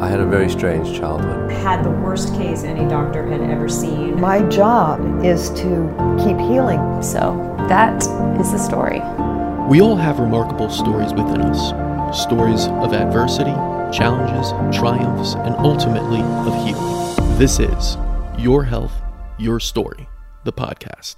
I had a very strange childhood. I had the worst case any doctor had ever seen. My job is to keep healing. So that is the story. We all have remarkable stories within us. Stories of adversity, challenges, triumphs, and ultimately of healing. This is Your Health, Your Story, the podcast.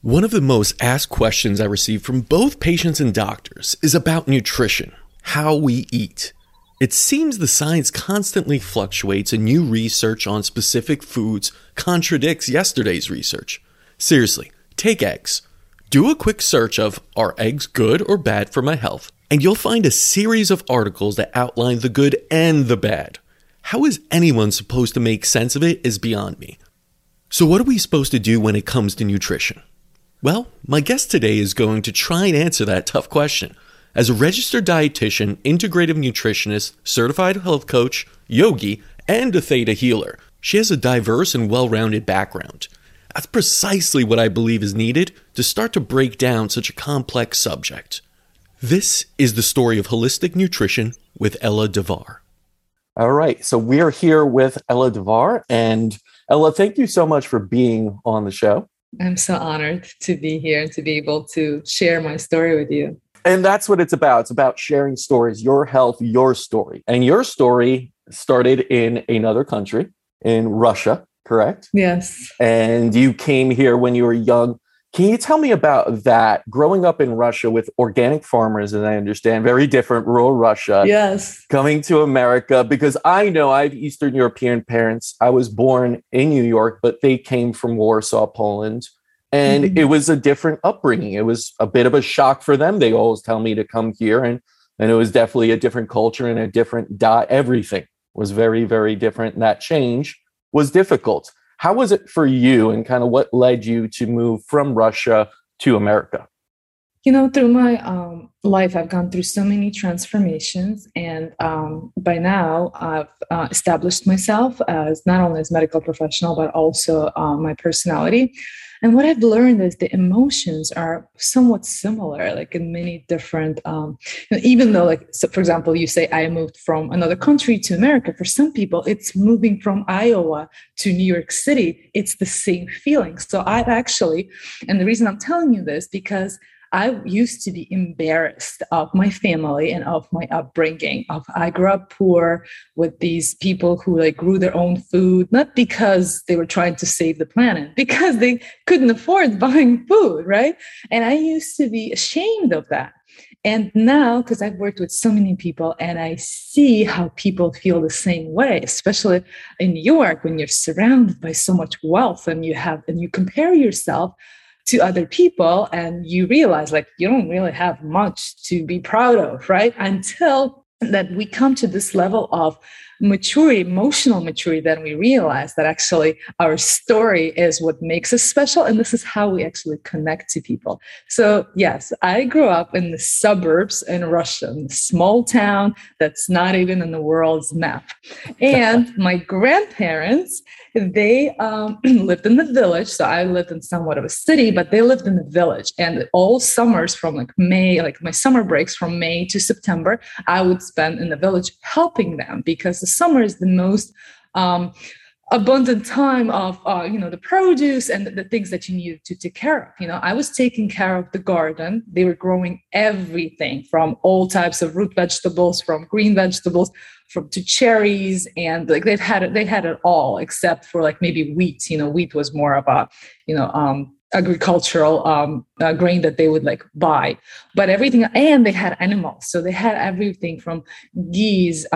One of the most asked questions I receive from both patients and doctors is about nutrition, how we eat. It seems the science constantly fluctuates and new research on specific foods contradicts yesterday's research. Seriously, take eggs. Do a quick search of, are eggs good or bad for my health? And you'll find a series of articles that outline the good and the bad. How is anyone supposed to make sense of it is beyond me. So what are we supposed to do when it comes to nutrition? Well, my guest today is going to try and answer that tough question. As a registered dietitian, integrative nutritionist, certified health coach, yogi, and a theta healer, she has a diverse and well-rounded background. That's precisely what I believe is needed to start to break down such a complex subject. This is the story of holistic nutrition with Ella Davar. All right, so we are here with Ella Davar. And Ella, thank you so much for being on the show. I'm so honored to be here and to be able to share my story with you. And that's what it's about. It's about sharing stories, your health, your story. And your story started in another country, in Russia, correct? Yes. And you came here when you were young. Can you tell me about that? Growing up in Russia with organic farmers, as I understand, very different rural Russia. Yes. Coming to America, because I know I have Eastern European parents. I was born in New York, but they came from Warsaw, Poland. And It was a different upbringing. It was a bit of a shock for them. They always tell me to come here. And it was definitely a different culture and a different diet. Everything was very, very different. And that change was difficult. How was it for you, and kind of what led you to move from Russia to America? You know, through my life, I've gone through so many transformations, and by now I've established myself as not only as a medical professional, but also my personality. And what I've learned is the emotions are somewhat similar, like in many different, even though, like, so for example, you say I moved from another country to America. For some people, it's moving from Iowa to New York City. It's the same feeling. So I've actually, and the reason I'm telling you this, because I used to be embarrassed of my family and of my upbringing. I grew up poor with these people who like grew their own food, not because they were trying to save the planet, because they couldn't afford buying food, right? And I used to be ashamed of that. And now, because I've worked with so many people and I see how people feel the same way, especially in New York when you're surrounded by so much wealth and you compare yourself to other people, and you realize like you don't really have much to be proud of, right? Until that we come to this level of maturity, emotional maturity, then we realize that actually our story is what makes us special, and this is how we actually connect to people. So yes, I grew up in the suburbs in Russia, in a small town that's not even in the world's map. And my grandparents, they lived in the village. So I lived in somewhat of a city, but they lived in the village. And all summers from like May, like my summer breaks from May to September, I would spend in the village helping them, because the summer is the most abundant time of, the produce and the things that you needed to take care of. You know, I was taking care of the garden. They were growing everything from all types of root vegetables, from green vegetables, to cherries, and like they had it all except for like maybe wheat. You know, wheat was more of a, agricultural grain that they would like buy, but everything, and they had animals. So they had everything from geese,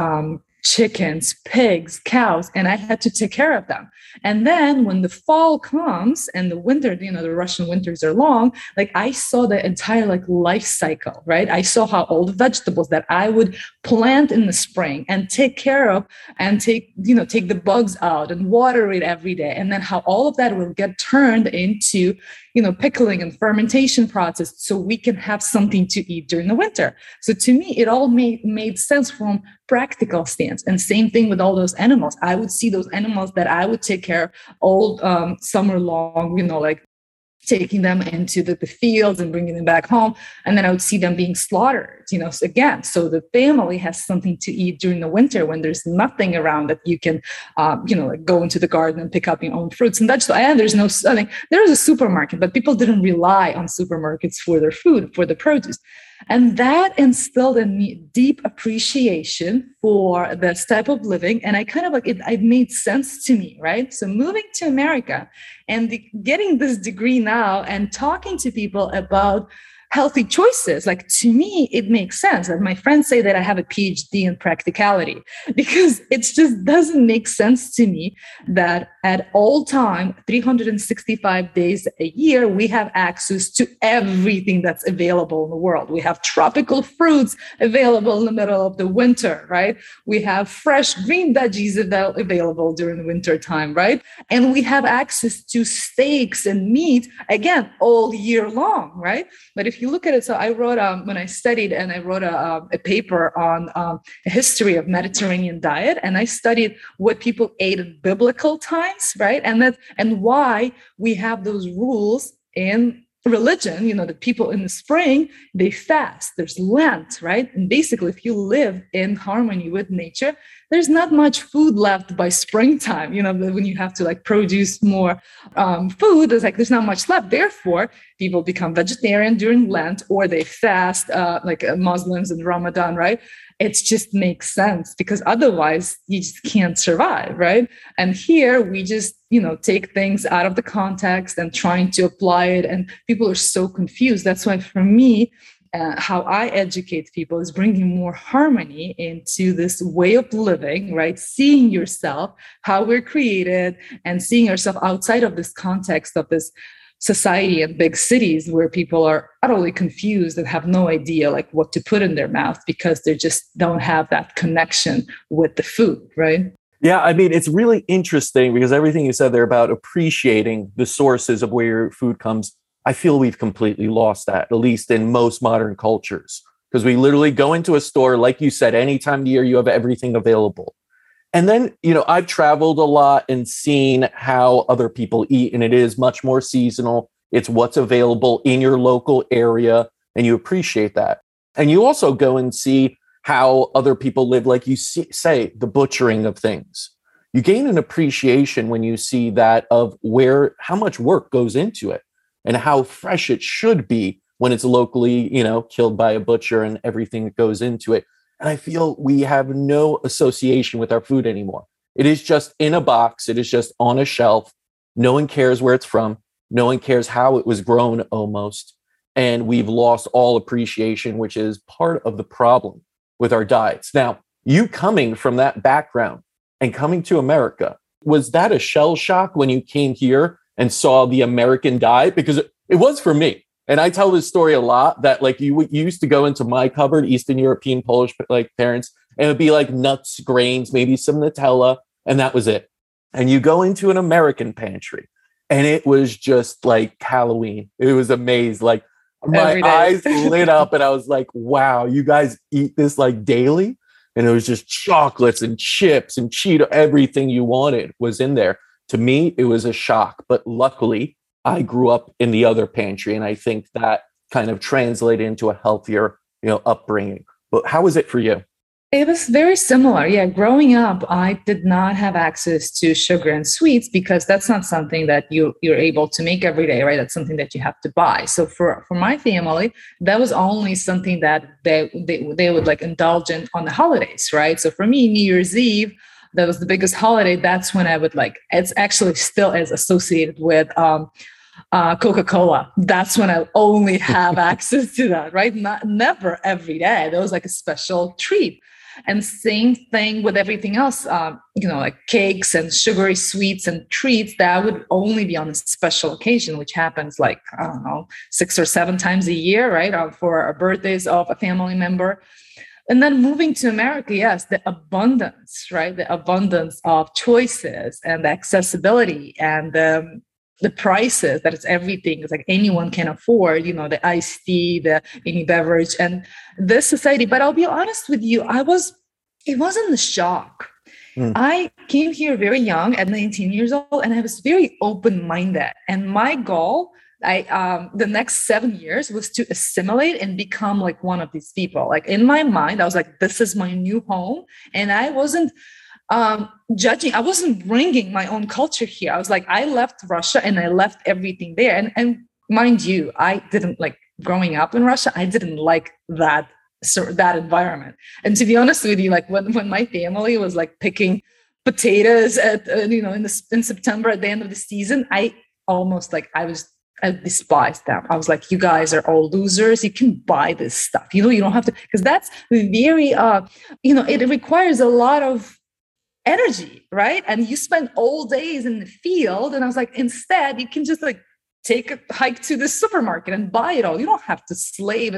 chickens, pigs, cows, and I had to take care of them. And then when the fall comes and the winter, the Russian winters are long, like I saw the entire like life cycle, right? I saw how all the vegetables that I would plant in the spring and take care of and take the bugs out and water it every day. And then how all of that will get turned into, pickling and fermentation process so we can have something to eat during the winter. So to me, it all made sense from practical stance. And same thing with all those animals. I would see those animals that I would take care of all summer long, like taking them into the fields and bringing them back home. And then I would see them being slaughtered, you know, again. So the family has something to eat during the winter when there's nothing around that you can, you know, like go into the garden and pick up your own fruits and vegetables. And there's no, I mean, there is a supermarket, but people didn't rely on supermarkets for their food, for the produce. And that instilled in me deep appreciation for this type of living. And I kind of like, it made sense to me, right? So moving to America and getting this degree now and talking to people about healthy choices, like to me, it makes sense. Like my friends say that I have a PhD in practicality because it just doesn't make sense to me that at all time, 365 days a year, we have access to everything that's available in the world. We have tropical fruits available in the middle of the winter, right? We have fresh green veggies available during the winter time, right? And we have access to steaks and meat, again, all year long, right? But if you look at it, so I wrote, when I studied and I wrote a paper on a history of Mediterranean diet, and I studied what people ate in biblical times, right? And that, and why we have those rules in religion, you know, the people in the spring, they fast, there's Lent, right? And basically, if you live in harmony with nature, there's not much food left by springtime, you know, when you have to like produce more food, it's like there's not much left. Therefore, people become vegetarian during Lent or they fast like Muslims in Ramadan, right? It just makes sense because otherwise you just can't survive, right? And here we just, you know, take things out of the context and trying to apply it. And people are so confused. That's why for me, how I educate people is bringing more harmony into this way of living, right? Seeing yourself, how we're created, and seeing yourself outside of this context of this society and big cities where people are utterly confused and have no idea like what to put in their mouth because they just don't have that connection with the food, right? Yeah, I mean, it's really interesting because everything you said there about appreciating the sources of where your food comes, I feel we've completely lost that, at least in most modern cultures, because we literally go into a store, like you said, any time of year, you have everything available. And then, you know, I've traveled a lot and seen how other people eat, and it is much more seasonal. It's what's available in your local area, and you appreciate that. And you also go and see how other people live, like you say, the butchering of things. You gain an appreciation when you see that of where, how much work goes into it and how fresh it should be when it's locally, you know, killed by a butcher and everything that goes into it. And I feel we have no association with our food anymore. It is just in a box. It is just on a shelf. No one cares where it's from. No one cares how it was grown almost. And we've lost all appreciation, which is part of the problem with our diets. Now, you coming from that background and coming to America, was that a shell shock when you came here and saw the American diet? Because it was for me. And I tell this story a lot that like you used to go into my cupboard, Eastern European, Polish like parents, and it'd be like nuts, grains, maybe some Nutella, and that was it. And you go into an American pantry and it was just like Halloween. It was a maze. Like my eyes lit up and I was like, wow, you guys eat this like daily? And it was just chocolates and chips and Cheeto, everything you wanted was in there. To me, it was a shock, but luckily, I grew up in the other pantry, and I think that kind of translated into a healthier, you know, upbringing. But how was it for you? It was very similar. Yeah. Growing up, I did not have access to sugar and sweets because that's not something that you're able to make every day, right? That's something that you have to buy. So for my family, that was only something that they would like indulge in on the holidays, right? So for me, New Year's Eve, that was the biggest holiday. That's when I would like, it's actually still is associated with Coca-Cola. That's when I only have access to that, right? Never every day. That was like a special treat. And same thing with everything else, you know, like cakes and sugary sweets and treats that would only be on a special occasion, which happens like, I don't know, 6 or 7 times a year, right? For birthdays of a family member. And then moving to America, yes, the abundance, right? The abundance of choices and the accessibility and the prices that it's everything. It's like anyone can afford, you know, the iced tea, the any beverage and this society. But I'll be honest with you, it wasn't a shock. I came here very young at 19 years old and I was very open-minded. And my goal I the next 7 years was to assimilate and become like one of these people. Like in my mind, I was like, this is my new home. And I wasn't judging. I wasn't bringing my own culture here. I was like, I left Russia and I left everything there. And mind you, I didn't like growing up in Russia. I didn't like that environment. And to be honest with you, like when my family was like picking potatoes at, in September at the end of the season, I despised them. I was like, you guys are all losers. You can buy this stuff. You don't have to, because that's very, it requires a lot of energy, right? And you spend all days in the field. And I was like, instead, you can just like take a hike to the supermarket and buy it all. You don't have to slave,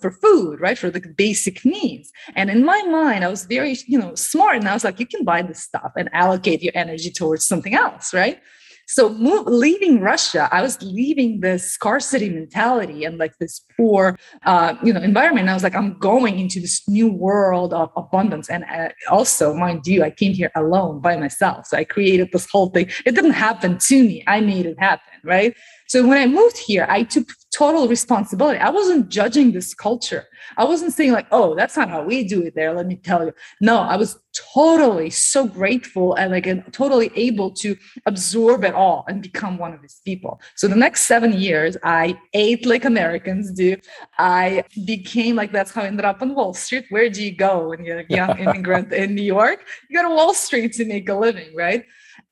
for food, right? For the basic needs. And in my mind, I was very, smart. And I was like, you can buy this stuff and allocate your energy towards something else, right? So leaving Russia, I was leaving this scarcity mentality and like this poor, environment. And I was like, I'm going into this new world of abundance. And also, mind you, I came here alone by myself. So I created this whole thing. It didn't happen to me. I made it happen, right? So when I moved here, I took total responsibility. I wasn't judging this culture. I wasn't saying like, oh, that's not how we do it there. Let me tell you. No, I was totally so grateful and like totally able to absorb it all and become one of these people. So the next 7 years, I ate like Americans do. I became like, that's how I ended up on Wall Street. Where do you go when you're a young immigrant in New York? You go to Wall Street to make a living, right?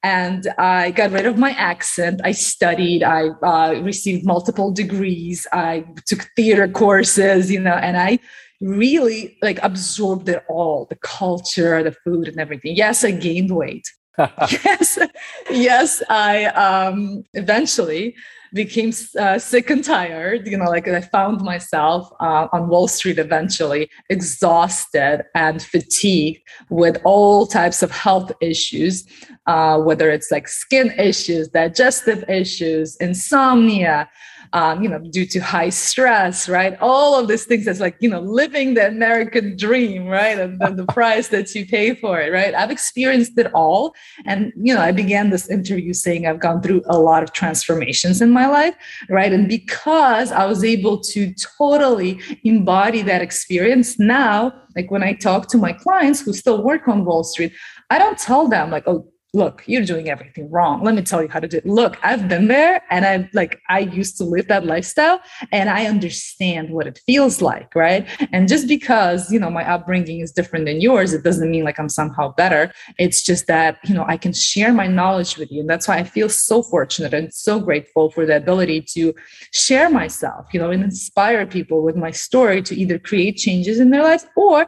And I got rid of my accent. I studied. I received multiple degrees. I took theater courses, and I really like absorbed it all, the culture, the food and everything. Yes, I gained weight. Yes, I eventually became sick and tired. I found myself on Wall Street eventually, exhausted and fatigued with all types of health issues, whether it's like skin issues, digestive issues, insomnia, due to high stress, right? All of these things that's like, living the American dream, right? And the price that you pay for it, right? I've experienced it all. And, I began this interview saying I've gone through a lot of transformations in my life, right? And because I was able to totally embody that experience now, like when I talk to my clients who still work on Wall Street, I don't tell them like, oh, look, you're doing everything wrong. Let me tell you how to do it. Look, I've been there and I used to live that lifestyle and I understand what it feels like, right? And just because, my upbringing is different than yours, it doesn't mean like I'm somehow better. It's just that, I can share my knowledge with you. And that's why I feel so fortunate and so grateful for the ability to share myself, and inspire people with my story to either create changes in their lives or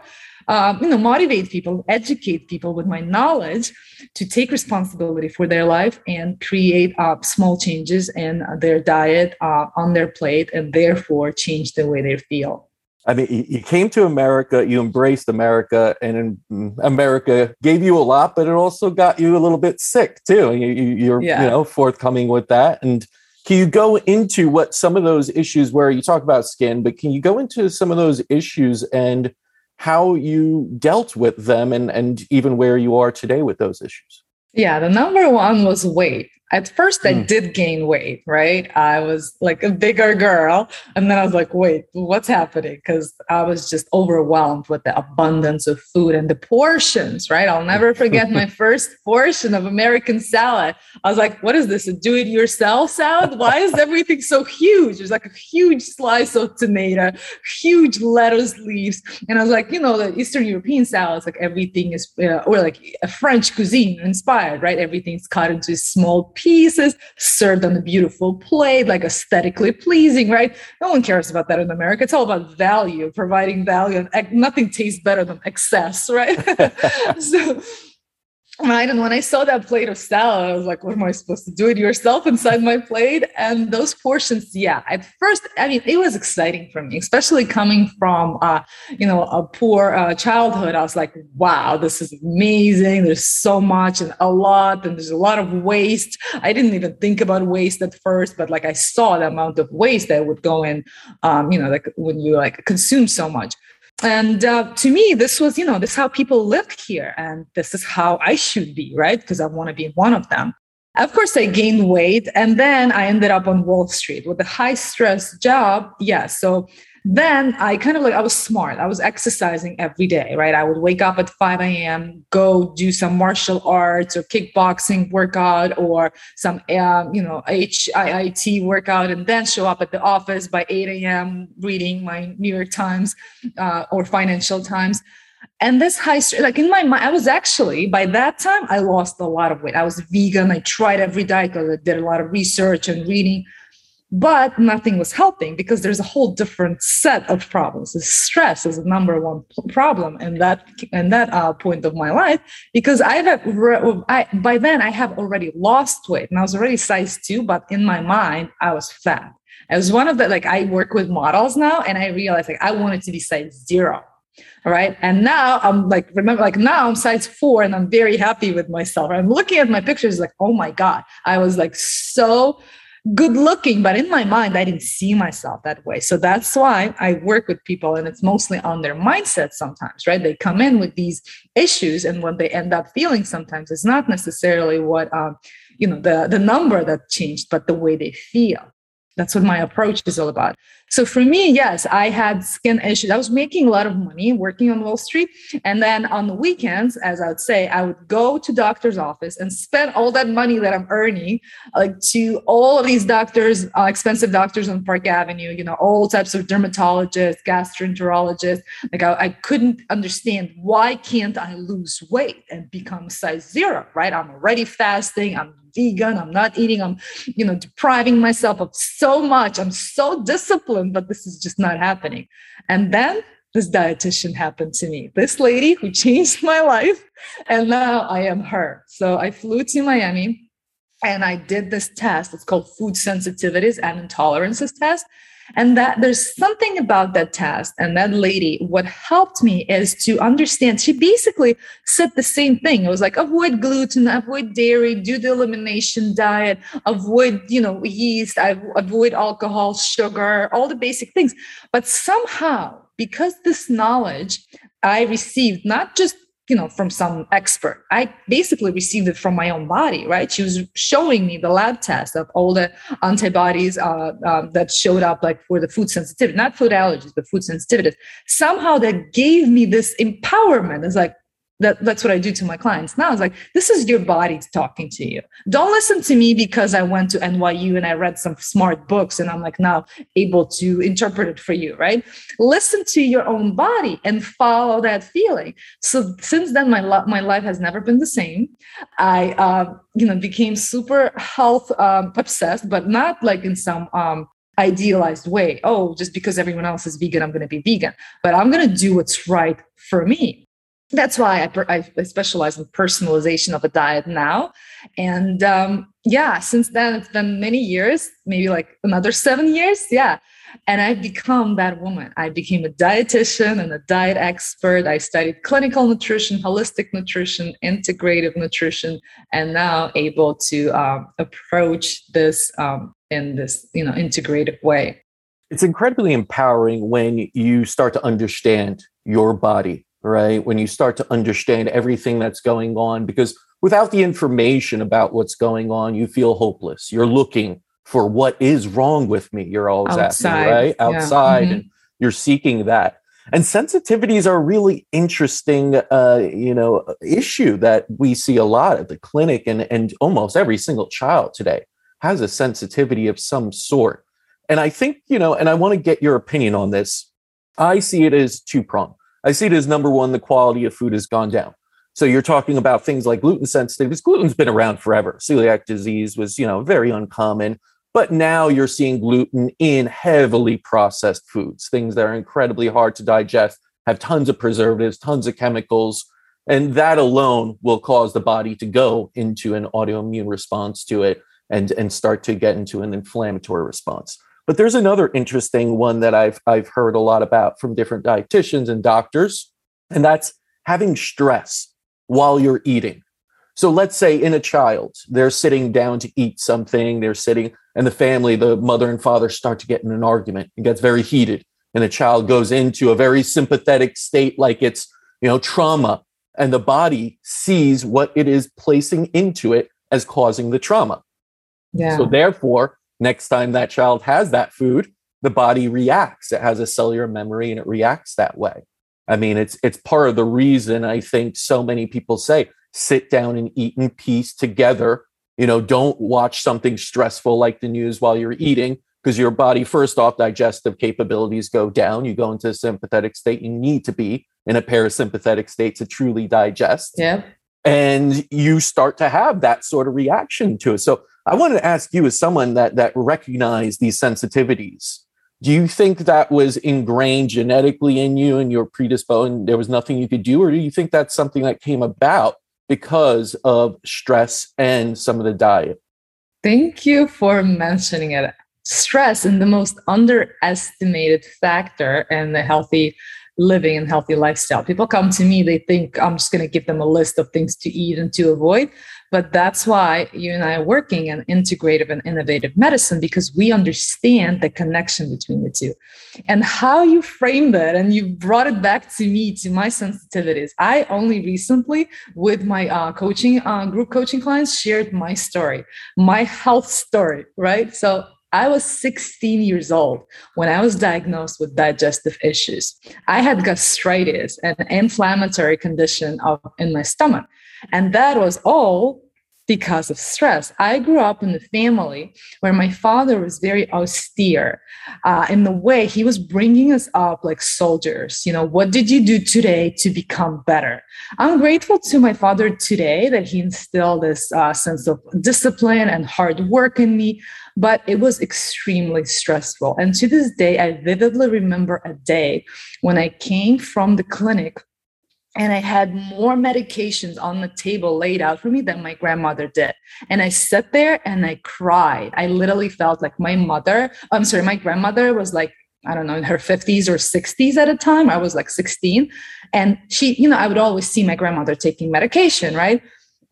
motivate people, educate people with my knowledge to take responsibility for their life and create small changes in their diet, on their plate, and therefore change the way they feel. I mean, you came to America, you embraced America, and America gave you a lot, but it also got you a little bit sick too. You're forthcoming with that. And can you go into what some of those issues were? You talk about skin, but can you go into some of those issues and how you dealt with them and even where you are today with those issues? Yeah, the number one was weight. At first, I did gain weight, right? I was like a bigger girl. And then I was like, wait, what's happening? Because I was just overwhelmed with the abundance of food and the portions, right? I'll never forget my first portion of American salad. I was like, what is this, a do-it-yourself salad? Why is everything so huge? There's like a huge slice of tomato, huge lettuce leaves. And I was like, the Eastern European salads, like everything is, or like a French cuisine inspired, right? Everything's cut into small pieces, served on a beautiful plate, like aesthetically pleasing, right? No one cares about that in America. It's all about value, providing value, and nothing tastes better than excess, right? And when I saw that plate of salad, I was like, what am I supposed to do it yourself inside my plate? And those portions, yeah, at first, I mean, it was exciting for me, especially coming from, a poor childhood. I was like, wow, this is amazing. There's so much and a lot, and there's a lot of waste. I didn't even think about waste at first, but like I saw the amount of waste that would go in, like when you like consume so much. And to me, this was, this is how people lived here. And this is how I should be, right? Because I want to be one of them. Of course, I gained weight. And then I ended up on Wall Street with a high stress job. Yeah. So then I kind of like, I was smart. I was exercising every day, right? I would wake up at 5 a.m., go do some martial arts or kickboxing workout or some, HIIT workout, and then show up at the office by 8 a.m. reading my New York Times or Financial Times. And this high stress, like in my mind, I was actually, by that time, I lost a lot of weight. I was vegan. I tried every diet because I did a lot of research and reading, but nothing was helping because there's a whole different set of problems. Stress is the number one problem in that point of my life, because by then I have already lost weight and I was already size 2, but in my mind, I was fat. I was one of the, like, I work with models now, and I realized like I wanted to be size 0. All right. And now I'm like, remember, like now I'm size 4 and I'm very happy with myself. I'm looking at my pictures like, oh my God, I was like so good looking, but in my mind, I didn't see myself that way. So that's why I work with people, and it's mostly on their mindset sometimes, right? They come in with these issues, and what they end up feeling sometimes is not necessarily what, the number that changed, but the way they feel. That's what my approach is all about. So for me, yes, I had skin issues. I was making a lot of money working on Wall Street. And then on the weekends, as I would say, I would go to doctor's office and spend all that money that I'm earning, like to all of these doctors, expensive doctors on Park Avenue, all types of dermatologists, gastroenterologists. Like I couldn't understand, why can't I lose weight and become size 0, right? I'm already fasting. I'm vegan. I'm not eating. I'm, depriving myself of so much. I'm so disciplined, but this is just not happening. And then this dietitian happened to me, this lady who changed my life. And now I am her. So I flew to Miami and I did this test. It's called food sensitivities and intolerances test. And that there's something about that test and that lady, what helped me is to understand, she basically said the same thing. It was like, avoid gluten, avoid dairy, do the elimination diet, avoid, yeast, avoid alcohol, sugar, all the basic things. But somehow, because this knowledge I received, not just from some expert. I basically received it from my own body, right? She was showing me the lab test of all the antibodies that showed up, like for the food sensitivity, not food allergies, but food sensitivities. Somehow that gave me this empowerment. It's like, that's what I do to my clients now. It's like, this is your body talking to you. Don't listen to me because I went to NYU and I read some smart books and I'm like now able to interpret it for you, right? Listen to your own body and follow that feeling. So since then, my life has never been the same. I, became super health obsessed, but not like in some idealized way. Oh, just because everyone else is vegan, I'm going to be vegan. But I'm going to do what's right for me. That's why I specialize in personalization of a diet now. And since then, it's been many years, maybe like another 7 years. Yeah. And I've become that woman. I became a dietitian and a diet expert. I studied clinical nutrition, holistic nutrition, integrative nutrition, and now able to approach this in this, integrative way. It's incredibly empowering when you start to understand your body. Right? When you start to understand everything that's going on, because without the information about what's going on, you feel hopeless. You're looking for what is wrong with me. You're always outside, right? Outside, yeah. Mm-hmm. And you're seeking that. And sensitivities are a really interesting, issue that we see a lot at the clinic, and almost every single child today has a sensitivity of some sort. And I think, and I want to get your opinion on this. I see it as two-pronged. I see it as, number one, the quality of food has gone down. So you're talking about things like gluten sensitivities. Gluten's been around forever. Celiac disease was, very uncommon. But now you're seeing gluten in heavily processed foods, things that are incredibly hard to digest, have tons of preservatives, tons of chemicals. And that alone will cause the body to go into an autoimmune response to it and start to get into an inflammatory response. But there's another interesting one that I've heard a lot about from different dietitians and doctors, and that's having stress while you're eating. So let's say in a child, they're sitting down to eat something, and the mother and father start to get in an argument. It gets very heated, and the child goes into a very sympathetic state, like it's, trauma, and the body sees what it is placing into it as causing the trauma. Yeah. So therefore, next time that child has that food, the body reacts. It has a cellular memory and it reacts that way. I mean, it's part of the reason I think so many people say, sit down and eat in peace together. You know, don't watch something stressful like the news while you're eating, because your body, first off, digestive capabilities go down. You go into a sympathetic state. You need to be in a parasympathetic state to truly digest. Yeah. And you start to have that sort of reaction to it. So I wanted to ask you, as someone that recognized these sensitivities, do you think that was ingrained genetically in you and you're predisposed and there was nothing you could do? Or do you think that's something that came about because of stress and some of the diet? Thank you for mentioning it. Stress is the most underestimated factor in the healthy living and healthy lifestyle. People come to me, they think I'm just going to give them a list of things to eat and to avoid. But that's why you and I are working in integrative and innovative medicine, because we understand the connection between the two. And how you frame that, and you brought it back to me, to my sensitivities. I only recently, with my group coaching clients, shared my story, my health story, right? So I was 16 years old when I was diagnosed with digestive issues. I had gastritis, an inflammatory condition in my stomach. And that was all because of stress. I grew up in a family where my father was very austere in the way he was bringing us up like soldiers. You know, what did you do today to become better? I'm grateful to my father today that he instilled this sense of discipline and hard work in me. But it was extremely stressful. And to this day, I vividly remember a day when I came from the clinic and I had more medications on the table laid out for me than my grandmother did. And I sat there and I cried. I literally felt like my grandmother was like, I don't know, in her 50s or 60s at a time. I was like 16. And she, you know, I would always see my grandmother taking medication, right?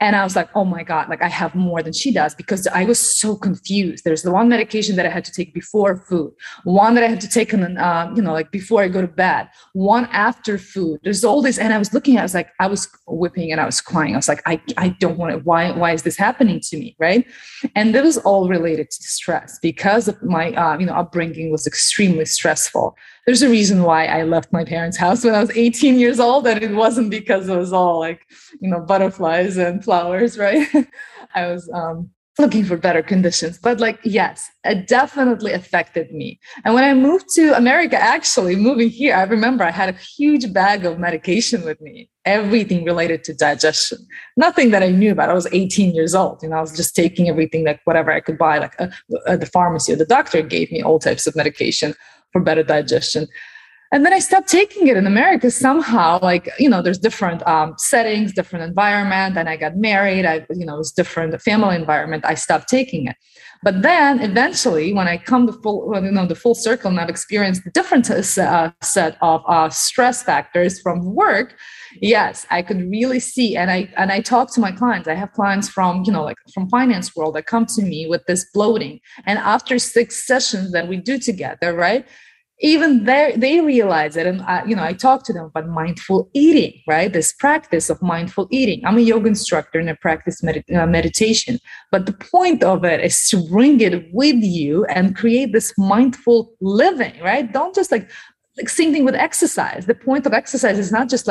And I was like, oh my God, like I have more than she does, because I was so confused. There's the one medication that I had to take before food, one that I had to take before I go to bed, one after food. There's all this. And I was looking at it, I was whipping and I was crying. I was like, I don't want it. Why is this happening to me, right? And that was all related to stress, because of my upbringing was extremely stressful. There's a reason why I left my parents' house when I was 18 years old, and it wasn't because it was all butterflies and flowers, right? I was looking for better conditions, but yes, it definitely affected me. And when I moved to America, actually moving here, I remember I had a huge bag of medication with me, everything related to digestion, nothing that I knew about. I was 18 years old, and I was just taking everything, whatever I could buy, at the pharmacy or the doctor gave me all types of medication for better digestion. And then I stopped taking it in America somehow, there's different settings, different environment. And I got married, it was different family environment. I stopped taking it. But then eventually when I come the full circle and I've experienced the different set of stress factors from work, yes, I could really see. And I talk to my clients. I have clients from finance world that come to me with this bloating. And after 6 sessions that we do together, right? Even there, they realize it. And I talk to them about mindful eating, right? This practice of mindful eating. I'm a yoga instructor and I practice meditation. But the point of it is to bring it with you and create this mindful living, right? Don't just same thing with exercise. The point of exercise is not just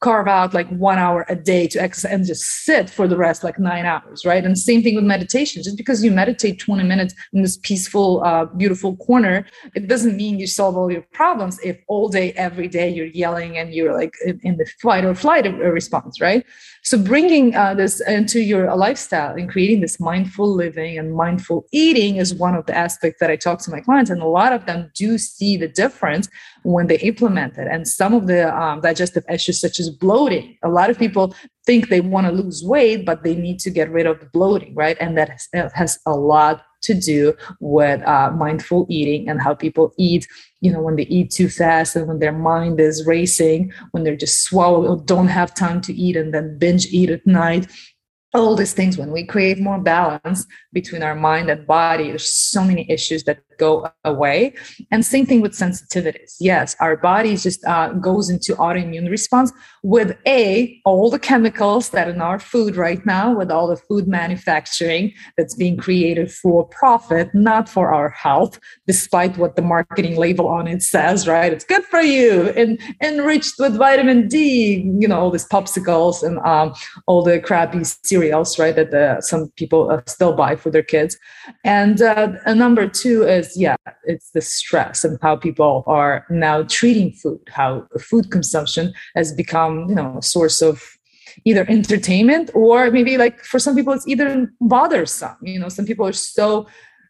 carve out 1 hour a day to exercise and just sit for the rest 9 hours, right? And same thing with meditation. Just because you meditate 20 minutes in this peaceful, beautiful corner, it doesn't mean you solve all your problems if all day, every day you're yelling and you're in the fight or flight response, right? So bringing this into your lifestyle and creating this mindful living and mindful eating is one of the aspects that I talk to my clients, and a lot of them do see the difference when they implement it. And some of the digestive issues, such as bloating. A lot of people think they want to lose weight, but they need to get rid of the bloating, right? And that has a lot to do with mindful eating and how people eat, when they eat too fast and when their mind is racing, when they're just swallow, don't have time to eat and then binge eat at night. All these things, when we create more balance between our mind and body, there's so many issues that go away. And same thing with sensitivities. Yes, our body just goes into autoimmune response with all the chemicals that are in our food right now, with all the food manufacturing that's being created for profit, not for our health, despite what the marketing label on it says, right? It's good for you and enriched with vitamin D, you know, all these popsicles and all the crappy cereals, right, that some people still buy for their kids. And number two is, it's the stress and how people are now treating food, how food consumption has become, you know, a source of either entertainment or maybe, like, for some people, it's either bothersome. You know, some people are so,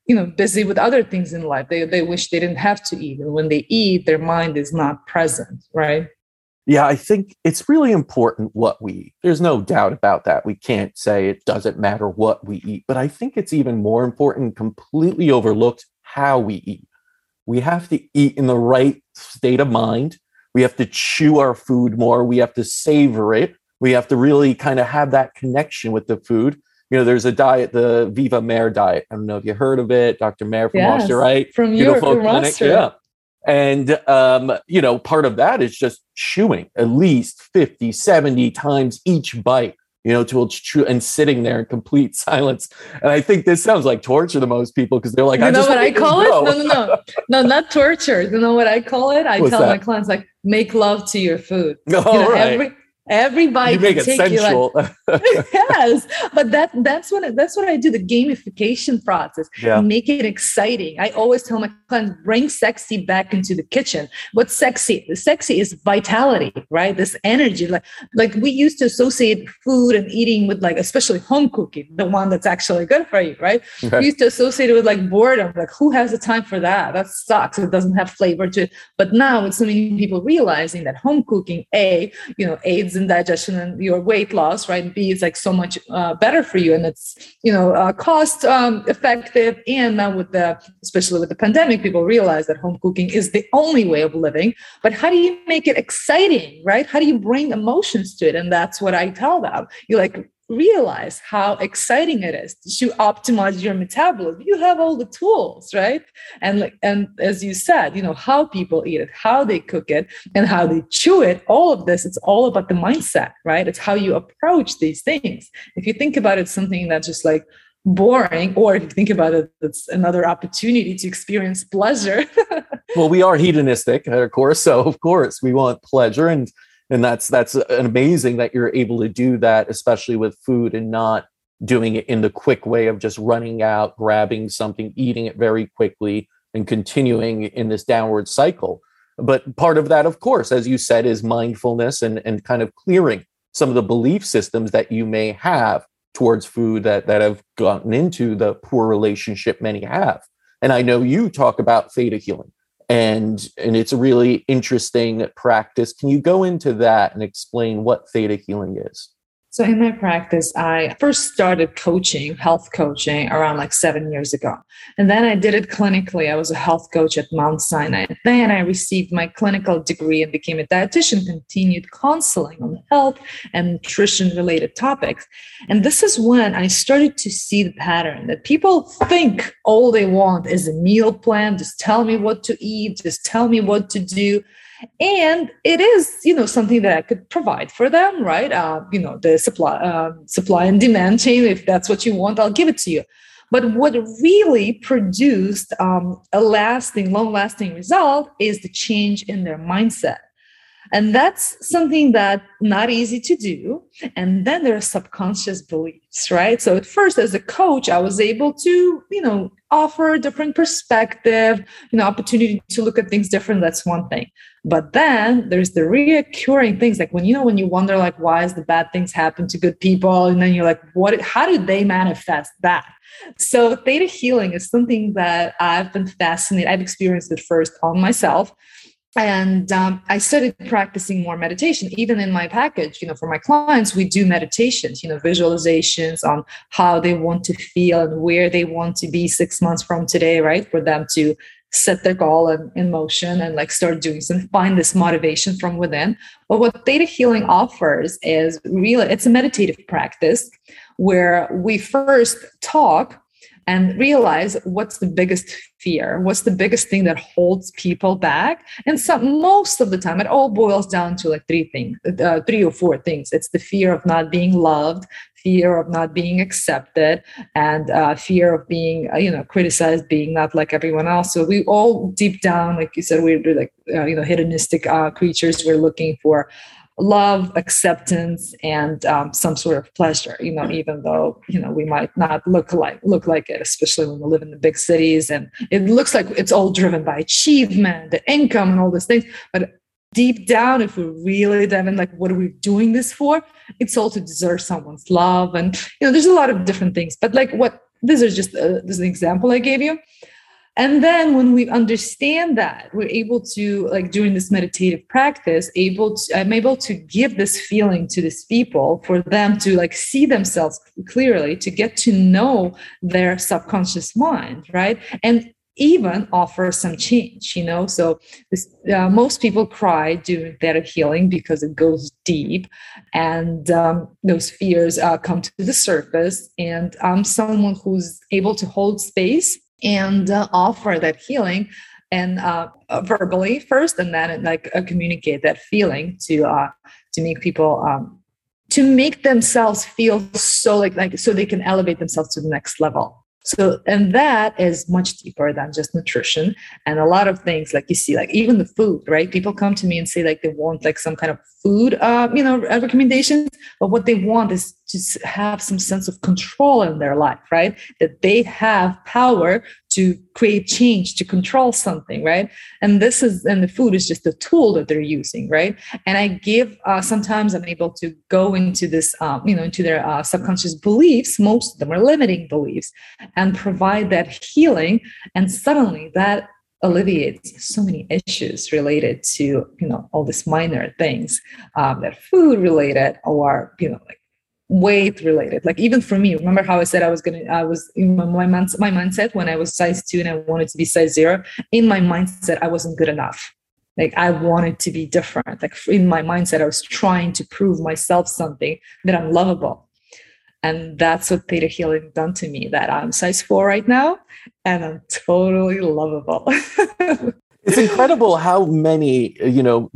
you know, busy with other things in life. They wish they didn't have to eat. And when they eat, their mind is not present, right? Yeah, I think it's really important what we eat. There's no doubt about that. We can't say it doesn't matter what we eat, but I think it's even more important, completely overlooked, how we eat. We have to eat in the right state of mind. We have to chew our food more. We have to savor it. We have to really kind of have that connection with the food. You know, there's a diet, the Viva Mare diet. I don't know if you heard of it, Dr. Mare from Wall Street, right? From beautiful your clinic. From Wall Street. And, you know, part of that is just chewing at least 50, 70 times each bite, you know, to chew and sitting there in complete silence. And I think this sounds like torture to most people because they're like, you know what I call it? No, not torture. You know what I call it? I tell my clients, like, make love to your food. Everybody you make it sensual. Yes, but that's what I do. The gamification process, make it exciting. I always tell my clients, bring sexy back into the kitchen. What's sexy? The sexy is vitality, right? This energy, like we used to associate food and eating with, like, especially home cooking, the one that's actually good for you, right? We used to associate it with, like, boredom. Like, who has the time for that? That sucks. It doesn't have flavor to it. But now, with so many people realizing that home cooking, aids in digestion and your weight loss, right? B, it's like so much better for you, and it's, you know, cost effective. And now with especially with the pandemic, people realize that home cooking is the only way of living. But how do you make it exciting, right? How do you bring emotions to it? And that's what I tell them. You, like, realize how exciting it is to optimize your metabolism. You have all the tools, right? And as you said, you know, how people eat it, how they cook it, and how they chew it, all of this, it's all about the mindset, right? It's how you approach these things. If you think about it, something that's just, like, boring, or if you think about it, it's another opportunity to experience pleasure. Well, we are hedonistic, of course. So of course we want pleasure. And that's amazing that you're able to do that, especially with food, and not doing it in the quick way of just running out, grabbing something, eating it very quickly, and continuing in this downward cycle. But part of that, of course, as you said, is mindfulness and kind of clearing some of the belief systems that you may have towards food that have gotten into the poor relationship many have. And I know you talk about theta healing. And it's a really interesting practice. Can you go into that and explain what theta healing is? So in my practice, I first started coaching, health coaching, around, like, 7 years ago. And then I did it clinically. I was a health coach at Mount Sinai. Then I received my clinical degree and became a dietitian, continued counseling on health and nutrition-related topics. And this is when I started to see the pattern that people think all they want is a meal plan. Just tell me what to eat. Just tell me what to do. And it is, you know, something that I could provide for them, right? You know, the supply and demand chain, if that's what you want, I'll give it to you. But what really produced a long-lasting result is the change in their mindset. And that's something that's not easy to do. And then there are subconscious beliefs, right? So at first, as a coach, I was able to, you know, offer a different perspective, you know, opportunity to look at things different. That's one thing. But then there's the reoccurring things, like when you wonder, like, why is the bad things happen to good people? And then you're like, how did they manifest that? So theta healing is something that I've been fascinated. I've experienced it first on myself. And I started practicing more meditation, even in my package, you know, for my clients, we do meditations, you know, visualizations on how they want to feel and where they want to be 6 months from today, right? For them to set their goal in motion and, like, start doing something, find this motivation from within. But what theta healing offers is really, it's a meditative practice where we first talk and realize what's the biggest fear, what's the biggest thing that holds people back. And most of the time, it all boils down to like three or four things. It's the fear of not being loved, fear of not being accepted, and fear of being, criticized, being not like everyone else. So we all deep down, like you said, we're like, hedonistic creatures. We're looking for love, acceptance, and some sort of pleasure, even though, we might not look like it, especially when we live in the big cities. And it looks like it's all driven by achievement, the income, and all these things. But deep down, if we really dive in, like, what are we doing this for? It's all to deserve someone's love. And, there's a lot of different things. But like this is an example I gave you. And then when we understand that, we're able to, like during this meditative practice, I'm able to give this feeling to these people for them to like see themselves clearly, to get to know their subconscious mind, right? And even offer some change, So most people cry during Theta Healing because it goes deep, and those fears come to the surface. And I'm someone who's able to hold space and offer that healing, and verbally first, and then communicate that feeling to make people to make themselves feel so so they can elevate themselves to the next level. So, and that is much deeper than just nutrition, and a lot of things like you see, like even the food, right? People come to me and say like they want like some kind of food, recommendations, but what they want is to have some sense of control in their life, right? That they have power to create change, to control something, right? And the food is just a tool that they're using, right? And I give, sometimes I'm able to go into this, into their subconscious beliefs. Most of them are limiting beliefs, and provide that healing. And suddenly that alleviates so many issues related to, all these minor things that are food related, or, weight related. Like even for me, remember how I said I was in my mindset when I was size 2 and I wanted to be size 0. In my mindset, I wasn't good enough. Like I wanted to be different. Like in my mindset, I was trying to prove myself something, that I'm lovable. And that's what Theta Healing done to me, that I'm size 4 right now and I'm totally lovable. It's incredible how many,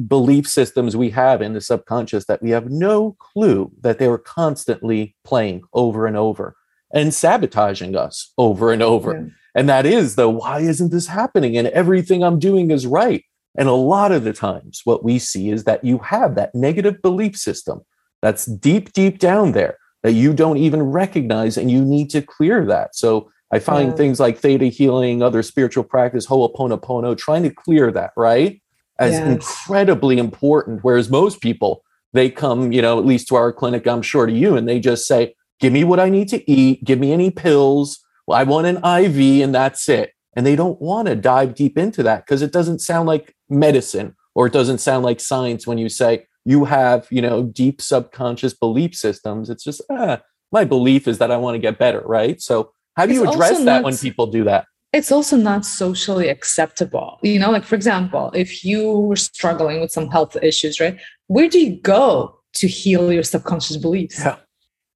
belief systems we have in the subconscious that we have no clue that they were constantly playing over and over and sabotaging us over and over. Yeah. And that is the, why isn't this happening? And everything I'm doing is right. And a lot of the times what we see is that you have that negative belief system that's deep, deep down there that you don't even recognize, and you need to clear that. So I find things like Theta Healing, other spiritual practice, Ho'oponopono, trying to clear that, right? As incredibly important. Whereas most people, they come, at least to our clinic, I'm sure to you, and they just say, give me what I need to eat. Give me any pills. Well, I want an IV, and that's it. And they don't want to dive deep into that because it doesn't sound like medicine, or it doesn't sound like science when you say you have, deep subconscious belief systems. It's just, my belief is that I want to get better, right? So how do you address that when people do that? It's also not socially acceptable. Like for example, if you were struggling with some health issues, right? Where do you go to heal your subconscious beliefs? Yeah.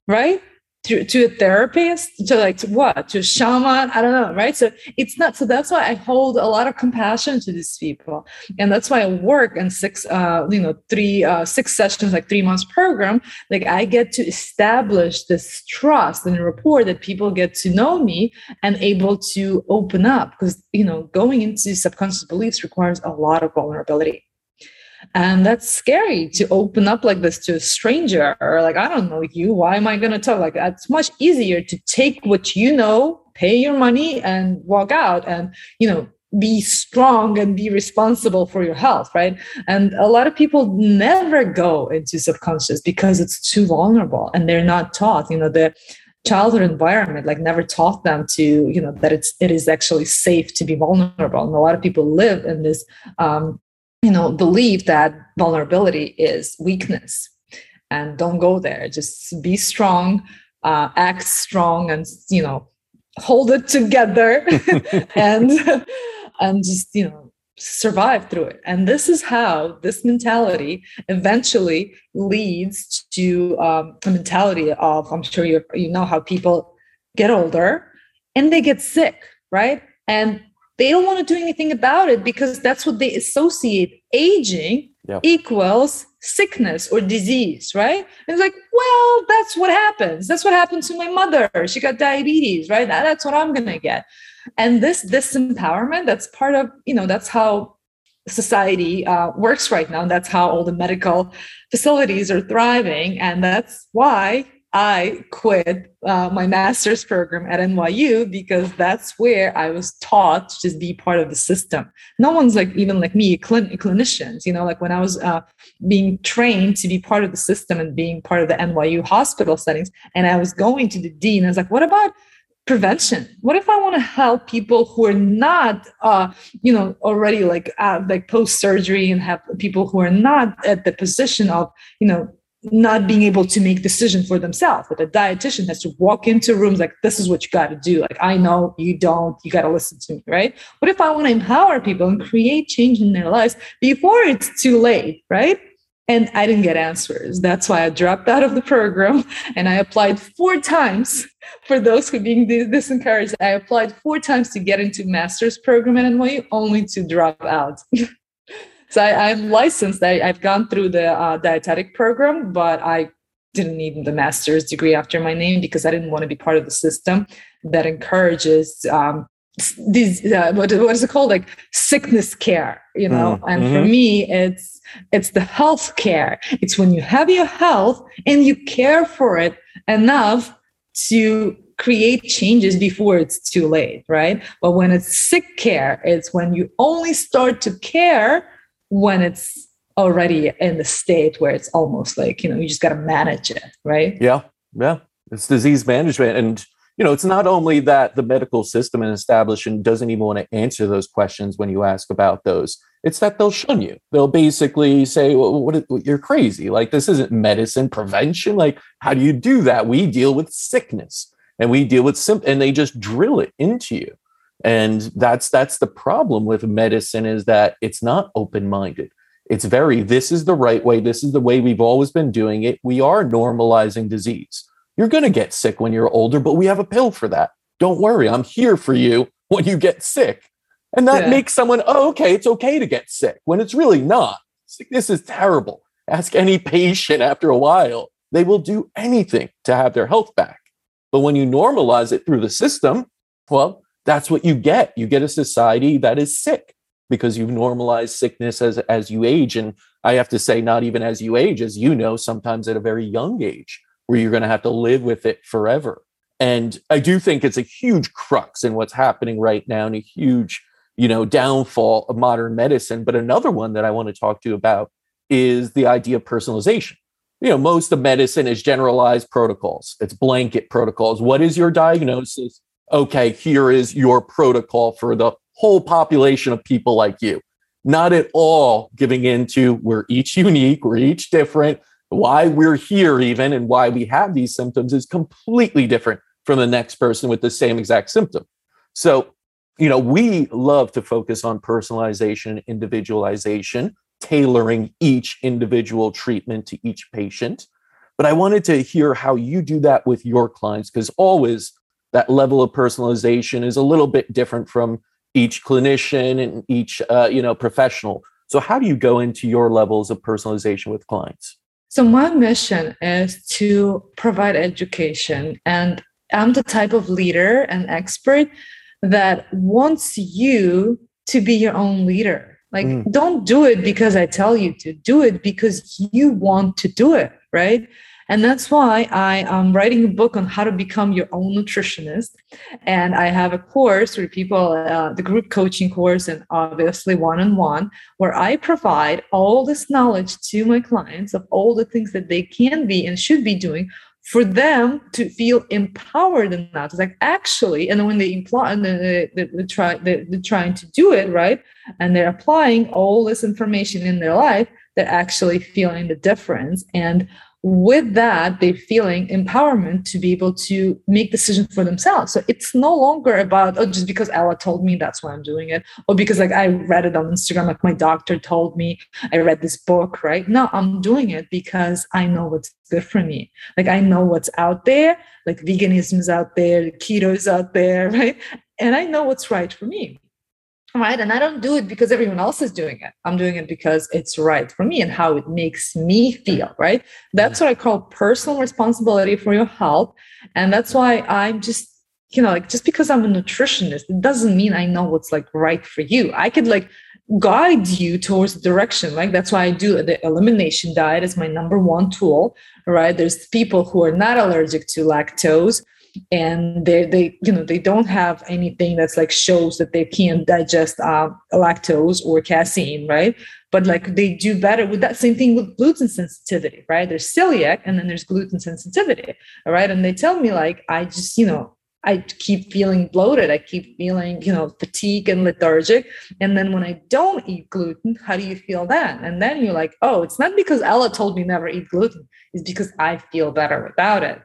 Right? To a therapist, to a shaman, I don't know, right? So it's not, so that's why I hold a lot of compassion to these people. And that's why I work in 6 sessions, like 3 months program. Like I get to establish this trust and rapport that people get to know me and able to open up, because, going into subconscious beliefs requires a lot of vulnerability. And that's scary to open up like this to a stranger, or like, I don't know you, why am I going to talk? Like, it's much easier to take what you know, pay your money and walk out and, be strong and be responsible for your health, right? And a lot of people never go into subconscious because it's too vulnerable, and they're not taught, the childhood environment like never taught them to, that it is actually safe to be vulnerable. And a lot of people live in this, believe that vulnerability is weakness, and don't go there. Just be strong, act strong, and, hold it together and just, survive through it. And this is how this mentality eventually leads to a mentality of, I'm sure you know how people get older and they get sick, right? And they don't want to do anything about it because that's what they associate. Aging equals sickness or disease, right? And it's like, well, that's what happens. That's what happened to my mother. She got diabetes, right? That's what I'm going to get. And this disempowerment, that's part of, you know, that's how society works right now. That's how all the medical facilities are thriving. And that's why I quit my master's program at NYU, because that's where I was taught to just be part of the system. No one's like, even like me, clinicians, you know, like when I was being trained to be part of the system and being part of the NYU hospital settings, and I was going to the dean, I was like, what about prevention? What if I want to help people who are not, you know, already like post-surgery, and have people who are not at the position of, you know, not being able to make decisions for themselves, but the dietitian has to walk into rooms like, this is what you got to do. Like, I know you don't, you got to listen to me, right? But if I want to empower people and create change in their lives before it's too late, right? And I didn't get answers. That's why I dropped out of the program, and I applied 4 times for those who being disencouraged. I applied 4 times to get into master's program at NYU, only to drop out. So I'm licensed. I've gone through the dietetic program, but I didn't need the master's degree after my name because I didn't want to be part of the system that encourages these, what is it called? Like sickness care, you know? Mm-hmm. And for me, it's the health care. It's when you have your health and you care for it enough to create changes before it's too late, right? But when it's sick care, it's when you only start to care when it's already in the state where it's almost like, you know, you just got to manage it, right? Yeah. Yeah. It's disease management. And, you know, it's not only that the medical system and establishment doesn't even want to answer those questions when you ask about those. It's that they'll shun you. They'll basically say, well, what you're crazy. Like, this isn't medicine, prevention. Like, how do you do that? We deal with sickness and we deal with symptoms, and they just drill it into you. And that's the problem with medicine, is that it's not open-minded. It's very, this is the right way. This is the way we've always been doing it. We are normalizing disease. You're going to get sick when you're older, but we have a pill for that. Don't worry. I'm here for you when you get sick. And that makes someone, oh, okay, it's okay to get sick, when it's really not. Sickness is terrible. Ask any patient after a while. They will do anything to have their health back. But when you normalize it through the system, well, that's what you get. You get a society that is sick because you've normalized sickness as you age. And I have to say, not even as you age, as you know, sometimes at a very young age, where you're going to have to live with it forever. And I do think it's a huge crux in what's happening right now, and a huge, you know, downfall of modern medicine. But another one that I want to talk to you about is the idea of personalization. You know, most of medicine is generalized protocols. It's blanket protocols. What is your diagnosis? Okay, here is your protocol for the whole population of people like you. Not at all giving into, we're each unique, we're each different. Why we're here even, and why we have these symptoms, is completely different from the next person with the same exact symptom. So, you know, we love to focus on personalization, individualization, tailoring each individual treatment to each patient. But I wanted to hear how you do that with your clients, because always that level of personalization is a little bit different from each clinician and each, you know, professional. So how do you go into your levels of personalization with clients? So my mission is to provide education, and I'm the type of leader and expert that wants you to be your own leader. Like, don't do it because I tell you to, do it because you want to do it, right? And that's why I am writing a book on how to become your own nutritionist. And I have a course where people, the group coaching course, and obviously one-on-one, where I provide all this knowledge to my clients of all the things that they can be and should be doing for them to feel empowered enough. It's like, actually, and when they imply, and they're trying to do it, right? And they're applying all this information in their life, they're actually feeling the difference. And with that, they're feeling empowerment to be able to make decisions for themselves. So it's no longer about, oh, just because Ella told me, that's why I'm doing it. Or because like I read it on Instagram, like my doctor told me, I read this book, right? No, I'm doing it because I know what's good for me. Like I know what's out there, like veganism is out there, keto is out there, right? And I know what's right for me. Right. And I don't do it because everyone else is doing it. I'm doing it because it's right for me and how it makes me feel. Right. That's what I call personal responsibility for your health. And that's why I'm just, you know, like just because I'm a nutritionist, it doesn't mean I know what's like right for you. I could like guide you towards the direction. Like that's why I do the elimination diet is my number one tool. Right. There's people who are not allergic to lactose. And they you know, they don't have anything that's like shows that they can't digest lactose or casein, right? But like they do better with that. Same thing with gluten sensitivity, right? There's celiac and then there's gluten sensitivity, all right? And they tell me like, I just, you know, I keep feeling bloated. I keep feeling, you know, fatigue and lethargic. And then when I don't eat gluten, how do you feel then? And then you're like, oh, it's not because Ella told me never eat gluten. It's because I feel better without it.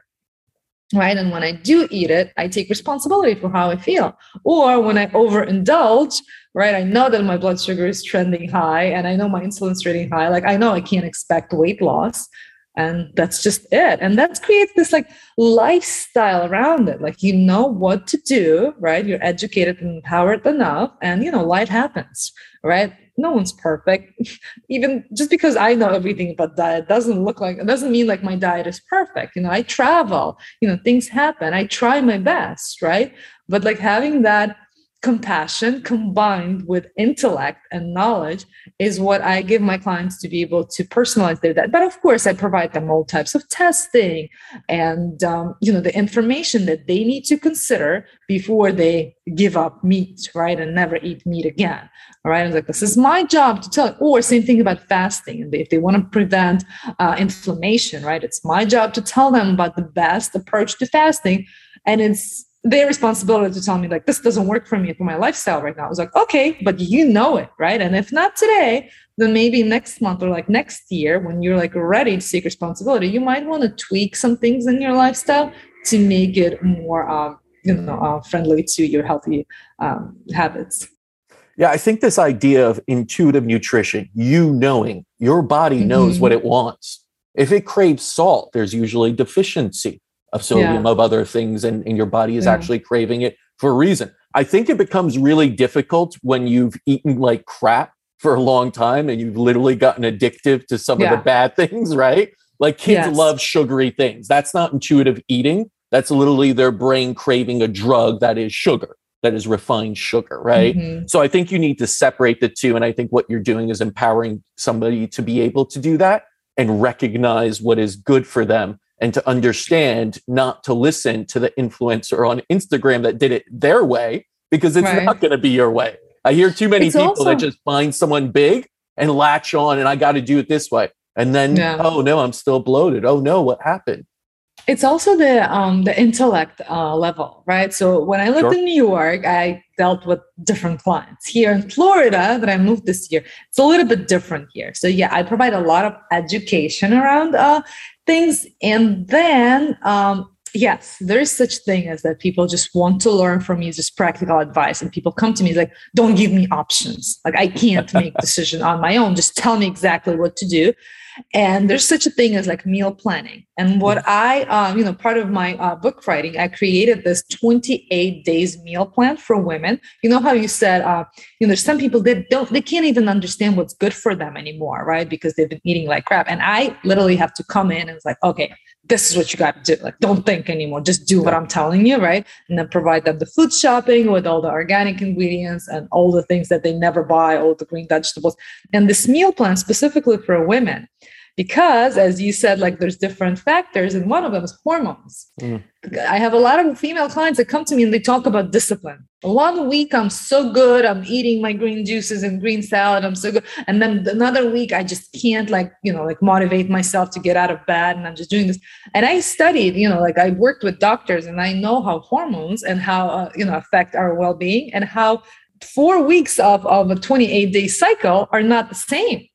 Right. And when I do eat it, I take responsibility for how I feel. Or when I overindulge, right, I know that my blood sugar is trending high and I know my insulin's trending high. Like I know I can't expect weight loss. And that's just it. And that creates this like lifestyle around it. Like, you know what to do, right? You're educated and empowered enough and, you know, life happens, right? No one's perfect. Even just because I know everything about diet doesn't mean like my diet is perfect. You know, I travel, you know, things happen. I try my best, right? But like having that compassion combined with intellect and knowledge is what I give my clients to be able to personalize their diet. But of course, I provide them all types of testing and, you know, the information that they need to consider before they give up meat, right? And never eat meat again. All right. I was like, this is my job to tell. Or same thing about fasting. If they want to prevent inflammation, right? It's my job to tell them about the best approach to fasting. And it's their responsibility to tell me like, this doesn't work for me for my lifestyle right now. I was like, okay, but you know it, right? And if not today, then maybe next month or like next year, when you're like ready to take responsibility, you might want to tweak some things in your lifestyle to make it more, you know, friendly to your healthy habits. Yeah, I think this idea of intuitive nutrition, you knowing, your body knows what it wants. If it craves salt, there's usually deficiency of sodium, of other things, and your body is actually craving it for a reason. I think it becomes really difficult when you've eaten like crap for a long time and you've literally gotten addictive to some of the bad things, right? Like kids love sugary things. That's not intuitive eating. That's literally their brain craving a drug that is sugar, that is refined sugar, right? Mm-hmm. So I think you need to separate the two. And I think what you're doing is empowering somebody to be able to do that and recognize what is good for them. And to understand not to listen to the influencer on Instagram that did it their way, because it's not going to be your way. I hear too many people that just find someone big and latch on and I got to do it this way. And then, oh no, I'm still bloated. Oh no, what happened? It's also the intellect level, right? So when I lived in New York, I dealt with different clients. Here in Florida that I moved this year, it's a little bit different here. So yeah, I provide a lot of education around things. And then, yes, there is such thing as that people just want to learn from me, just practical advice. And people come to me like, don't give me options. Like I can't make decision on my own. Just tell me exactly what to do. And there's such a thing as like meal planning. And what I, you know, part of my book writing, I created this 28 days meal plan for women. You know how you said, you know, there's some people that they can't even understand what's good for them anymore, right? Because they've been eating like crap. And I literally have to come in and it's like, okay, this is what you got to do. Like, don't think anymore. Just do what I'm telling you, right? And then provide them the food shopping with all the organic ingredients and all the things that they never buy, all the green vegetables. And this meal plan specifically for women, because as you said, like there's different factors and one of them is hormones. Mm. I have a lot of female clients that come to me and they talk about discipline. 1 week, I'm so good. I'm eating my green juices and green salad. I'm so good. And then another week, I just can't like, you know, like motivate myself to get out of bed. And I'm just doing this. And I studied, you know, like I worked with doctors and I know how hormones and how, you know, affect our well-being and how 4 weeks of a 28-day cycle are not the same.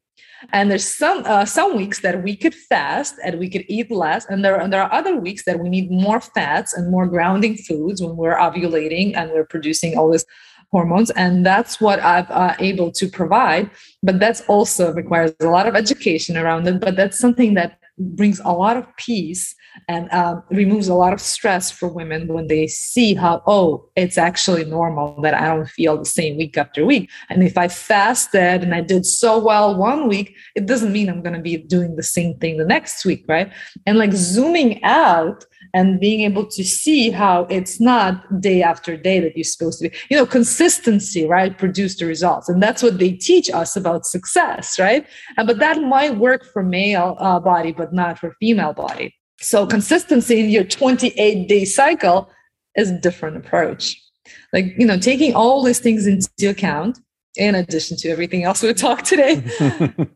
And there's some weeks that we could fast and we could eat less. And there are other weeks that we need more fats and more grounding foods when we're ovulating and we're producing all these hormones. And that's what I've able to provide. But that's also requires a lot of education around it. But that's something that brings a lot of peace and removes a lot of stress for women when they see how, oh, it's actually normal that I don't feel the same week after week. And if I fasted and I did so well one week, it doesn't mean I'm going to be doing the same thing the next week, right? And like zooming out and being able to see how it's not day after day that you're supposed to be, you know, consistency, right, produce the results. And that's what they teach us about success, right? But that might work for male body, but not for female body. So consistency in your 28-day cycle is a different approach. Like, you know, taking all these things into account, in addition to everything else we talked today,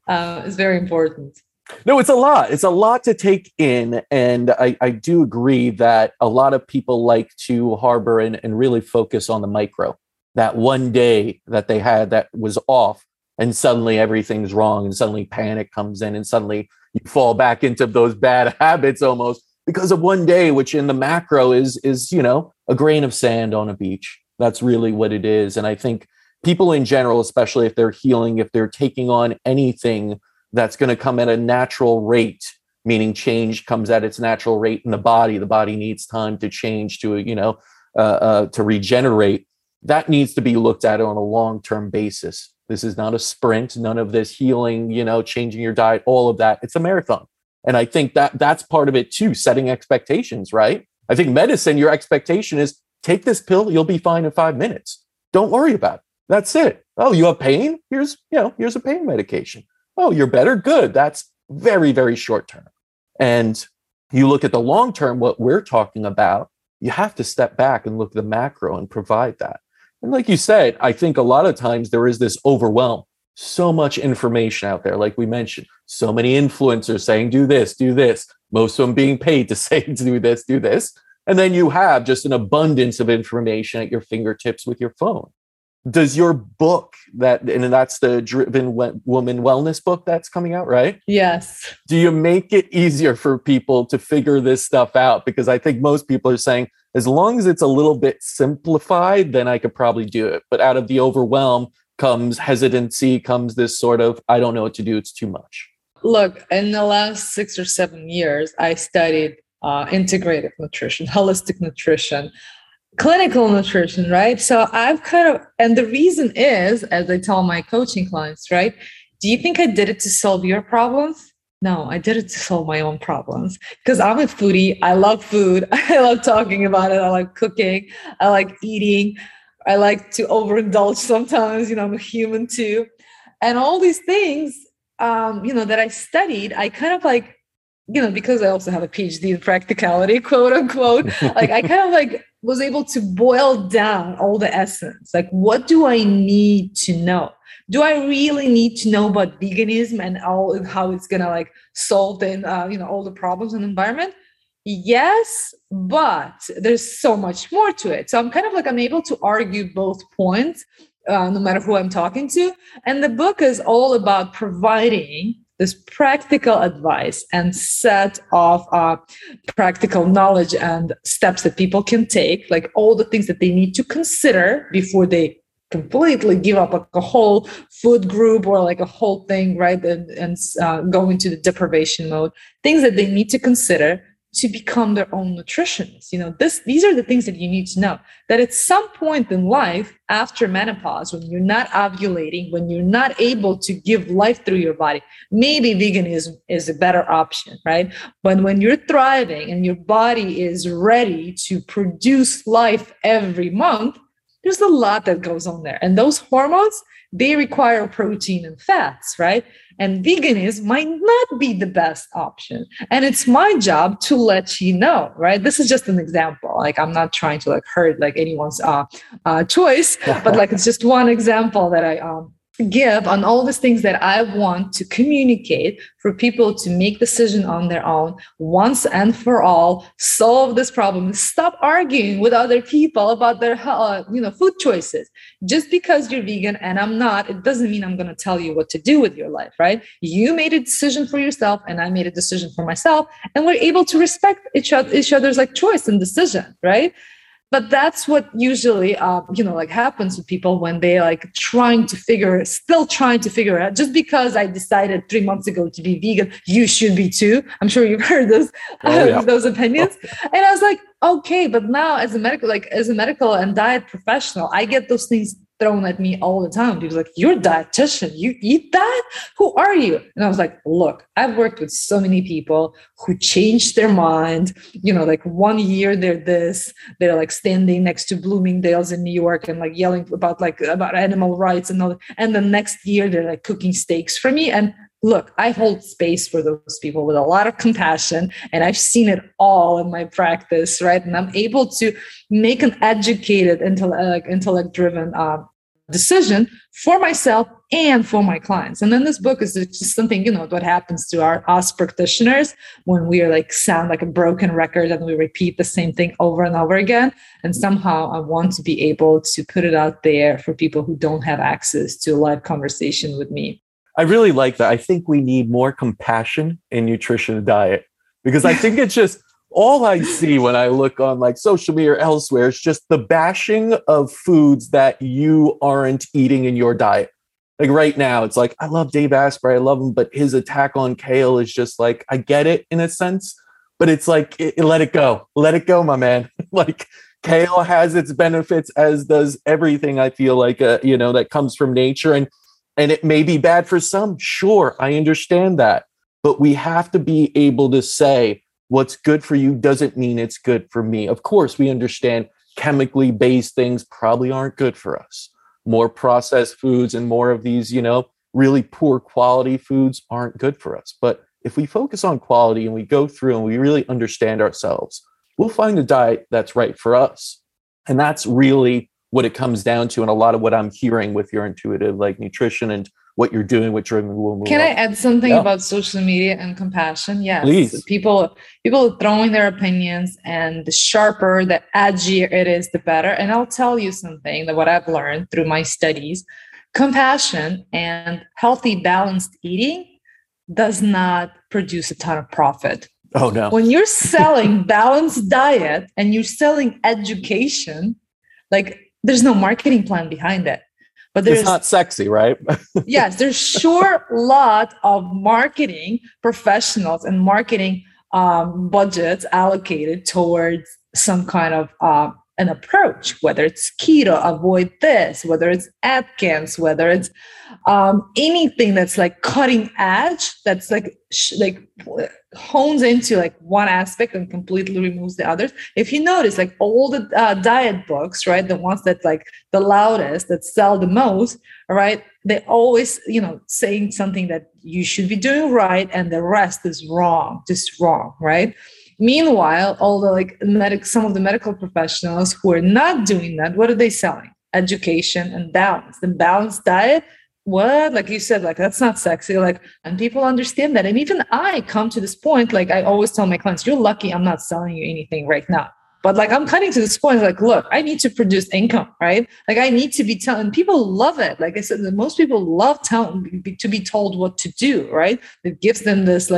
is very important. No, it's a lot. It's a lot to take in. And I do agree that a lot of people like to harbor and really focus on the micro. That one day that they had that was off, and suddenly everything's wrong, and suddenly panic comes in, and suddenly you fall back into those bad habits almost because of one day, which in the macro is, you know, a grain of sand on a beach. That's really what it is. And I think people in general, especially if they're healing, if they're taking on anything that's going to come at a natural rate, meaning change comes at its natural rate in the body. The body needs time to change to, you know, to regenerate. That needs to be looked at on a long-term basis. This is not a sprint. None of this healing, you know, changing your diet, all of that. It's a marathon. And I think that that's part of it too, setting expectations, right? I think medicine, your expectation is take this pill, you'll be fine in 5 minutes. Don't worry about it. That's it. Oh, you have pain? Here's, you know, here's a pain medication. Oh, you're better? Good. That's very, very short term. And you look at the long term, what we're talking about, you have to step back and look at the macro and provide that. And like you said, I think a lot of times there is this overwhelm, so much information out there. Like we mentioned, so many influencers saying, do this, do this. Most of them being paid to say, do this, do this. And then you have just an abundance of information at your fingertips with your phone. Does your book and that's the Driven Woman Wellness book that's coming out, right? Yes. Do you make it easier for people to figure this stuff out? Because I think most people are saying, as long as it's a little bit simplified, then I could probably do it. But out of the overwhelm comes hesitancy, comes this sort of, I don't know what to do. It's too much. Look, in the last 6 or 7 years, I studied integrative nutrition, holistic nutrition, clinical nutrition, right? So I've kind of, and the reason is, as I tell my coaching clients, right? Do you think I did it to solve your problems? No, I did it to solve my own problems because I'm a foodie. I love food. I love talking about it. I like cooking. I like eating. I like to overindulge sometimes, you know, I'm a human too. And all these things, you know, that I studied, I kind of like, you know, because I also have a PhD in practicality, quote unquote, like I kind of like was able to boil down all the essence. Like, what do I need to know? Do I really need to know about veganism and all and how it's going to like solve and, you know, all the problems in the environment? Yes, but there's so much more to it. So I'm kind of like, I'm able to argue both points, no matter who I'm talking to. And the book is all about providing this practical advice and set of practical knowledge and steps that people can take, like all the things that they need to consider before they completely give up like a whole food group or like a whole thing, right? And go into the deprivation mode, things that they need to consider to become their own nutritionists. You know, these are the things that you need to know, that at some point in life, after menopause, when you're not ovulating, when you're not able to give life through your body, maybe veganism is a better option, right? But when you're thriving and your body is ready to produce life every month, there's a lot that goes on there. And those hormones, they require protein and fats, right? And veganism might not be the best option. And it's my job to let you know, right? This is just an example. Like, I'm not trying to like hurt like anyone's choice, but like, it's just one example that I give on all these things that I want to communicate for people to make decision on their own once and for all, solve this problem, stop arguing with other people about their food choices. Just because you're vegan and I'm not, it doesn't mean I'm going to tell you what to do with your life, right? You made a decision for yourself and I made a decision for myself, and we're able to respect each other's like choice and decision, right? But that's what usually, happens with people when they still trying to figure out, just because I decided 3 months ago to be vegan, you should be too. I'm sure you've heard this, those opinions. And I was like, okay, but now as a medical and diet professional, I get those things thrown at me all the time. People are like, you're a dietitian, you eat that? Who are you? And I was like, look, I've worked with so many people who changed their mind. 1 year they're this, they're like standing next to Bloomingdale's in New York and like yelling about animal rights and all that. And the next year they're like cooking steaks for me. And look, I hold space for those people with a lot of compassion, and I've seen it all in my practice, right? And I'm able to make an educated, intellect-driven decision for myself and for my clients. And then this book is just something, what happens to us practitioners when we are sound like a broken record and we repeat the same thing over and over again. And somehow I want to be able to put it out there for people who don't have access to a live conversation with me. I really like that. I think we need more compassion in nutrition and diet, because I think it's just all I see when I look on social media or elsewhere. It's just the bashing of foods that you aren't eating in your diet. Right now, it's I love Dave Asprey. I love him, but his attack on kale is just I get it in a sense, but it's let it go. Let it go, my man. Kale has its benefits, as does everything I feel that comes from nature. And it may be bad for some. Sure, I understand that. But we have to be able to say what's good for you doesn't mean it's good for me. Of course, we understand chemically based things probably aren't good for us. More processed foods and more of these, really poor quality foods aren't good for us. But if we focus on quality and we go through and we really understand ourselves, we'll find a diet that's right for us. And that's really what it comes down to, and a lot of what I'm hearing with your intuitive nutrition and what you're doing with Driven Woman. Can I add something about social media and compassion? Yes. Please. People are throwing their opinions, and the sharper, the edgier it is, the better. And I'll tell you something that what I've learned through my studies, compassion and healthy, balanced eating does not produce a ton of profit. Oh, no. When you're selling balanced diet and you're selling education, there's no marketing plan behind it, but it's not sexy, right? Yes, there's sure a lot of marketing professionals and marketing budgets allocated towards some kind of an approach, whether it's keto, avoid this, whether it's Atkins, whether it's anything that's cutting edge, that's hones into one aspect and completely removes the others. If you notice, all the diet books, right, the ones that the loudest, that sell the most, right, they always saying something that you should be doing right and the rest is wrong, just wrong, right? Meanwhile, all the some of the medical professionals who are not doing that, what are they selling? Education and balance. The balanced diet, what? Like you said, that's not sexy. And people understand that. And even I come to this point, I always tell my clients, you're lucky I'm not selling you anything right now. But I'm cutting to this point, look, I need to produce income, right? I need to be telling, people love it. Like I said, most people love to be told what to do, right? It gives them this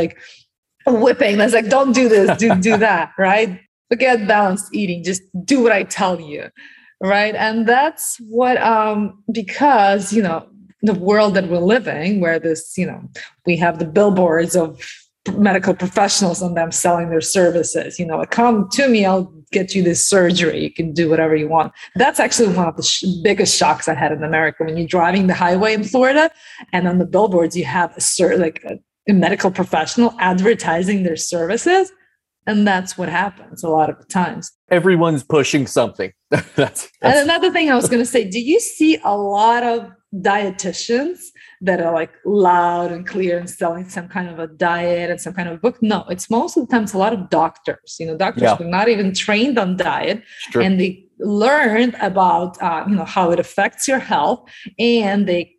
a whipping that's don't do this, do that, right? Forget balanced eating, just do what I tell you, right? And that's what, because, the world that we're living, where this, we have the billboards of medical professionals on them selling their services, come to me, I'll get you this surgery, you can do whatever you want. That's actually one of the biggest shocks I had in America, when you're driving the highway in Florida and on the billboards, you have a medical professional advertising their services. And that's what happens a lot of the times. Everyone's pushing something. And another thing I was going to say, do you see a lot of dietitians that are loud and clear and selling some kind of a diet and some kind of book? No, it's most of the times a lot of doctors, doctors who are not even trained on diet, and they learned about how it affects your health, and they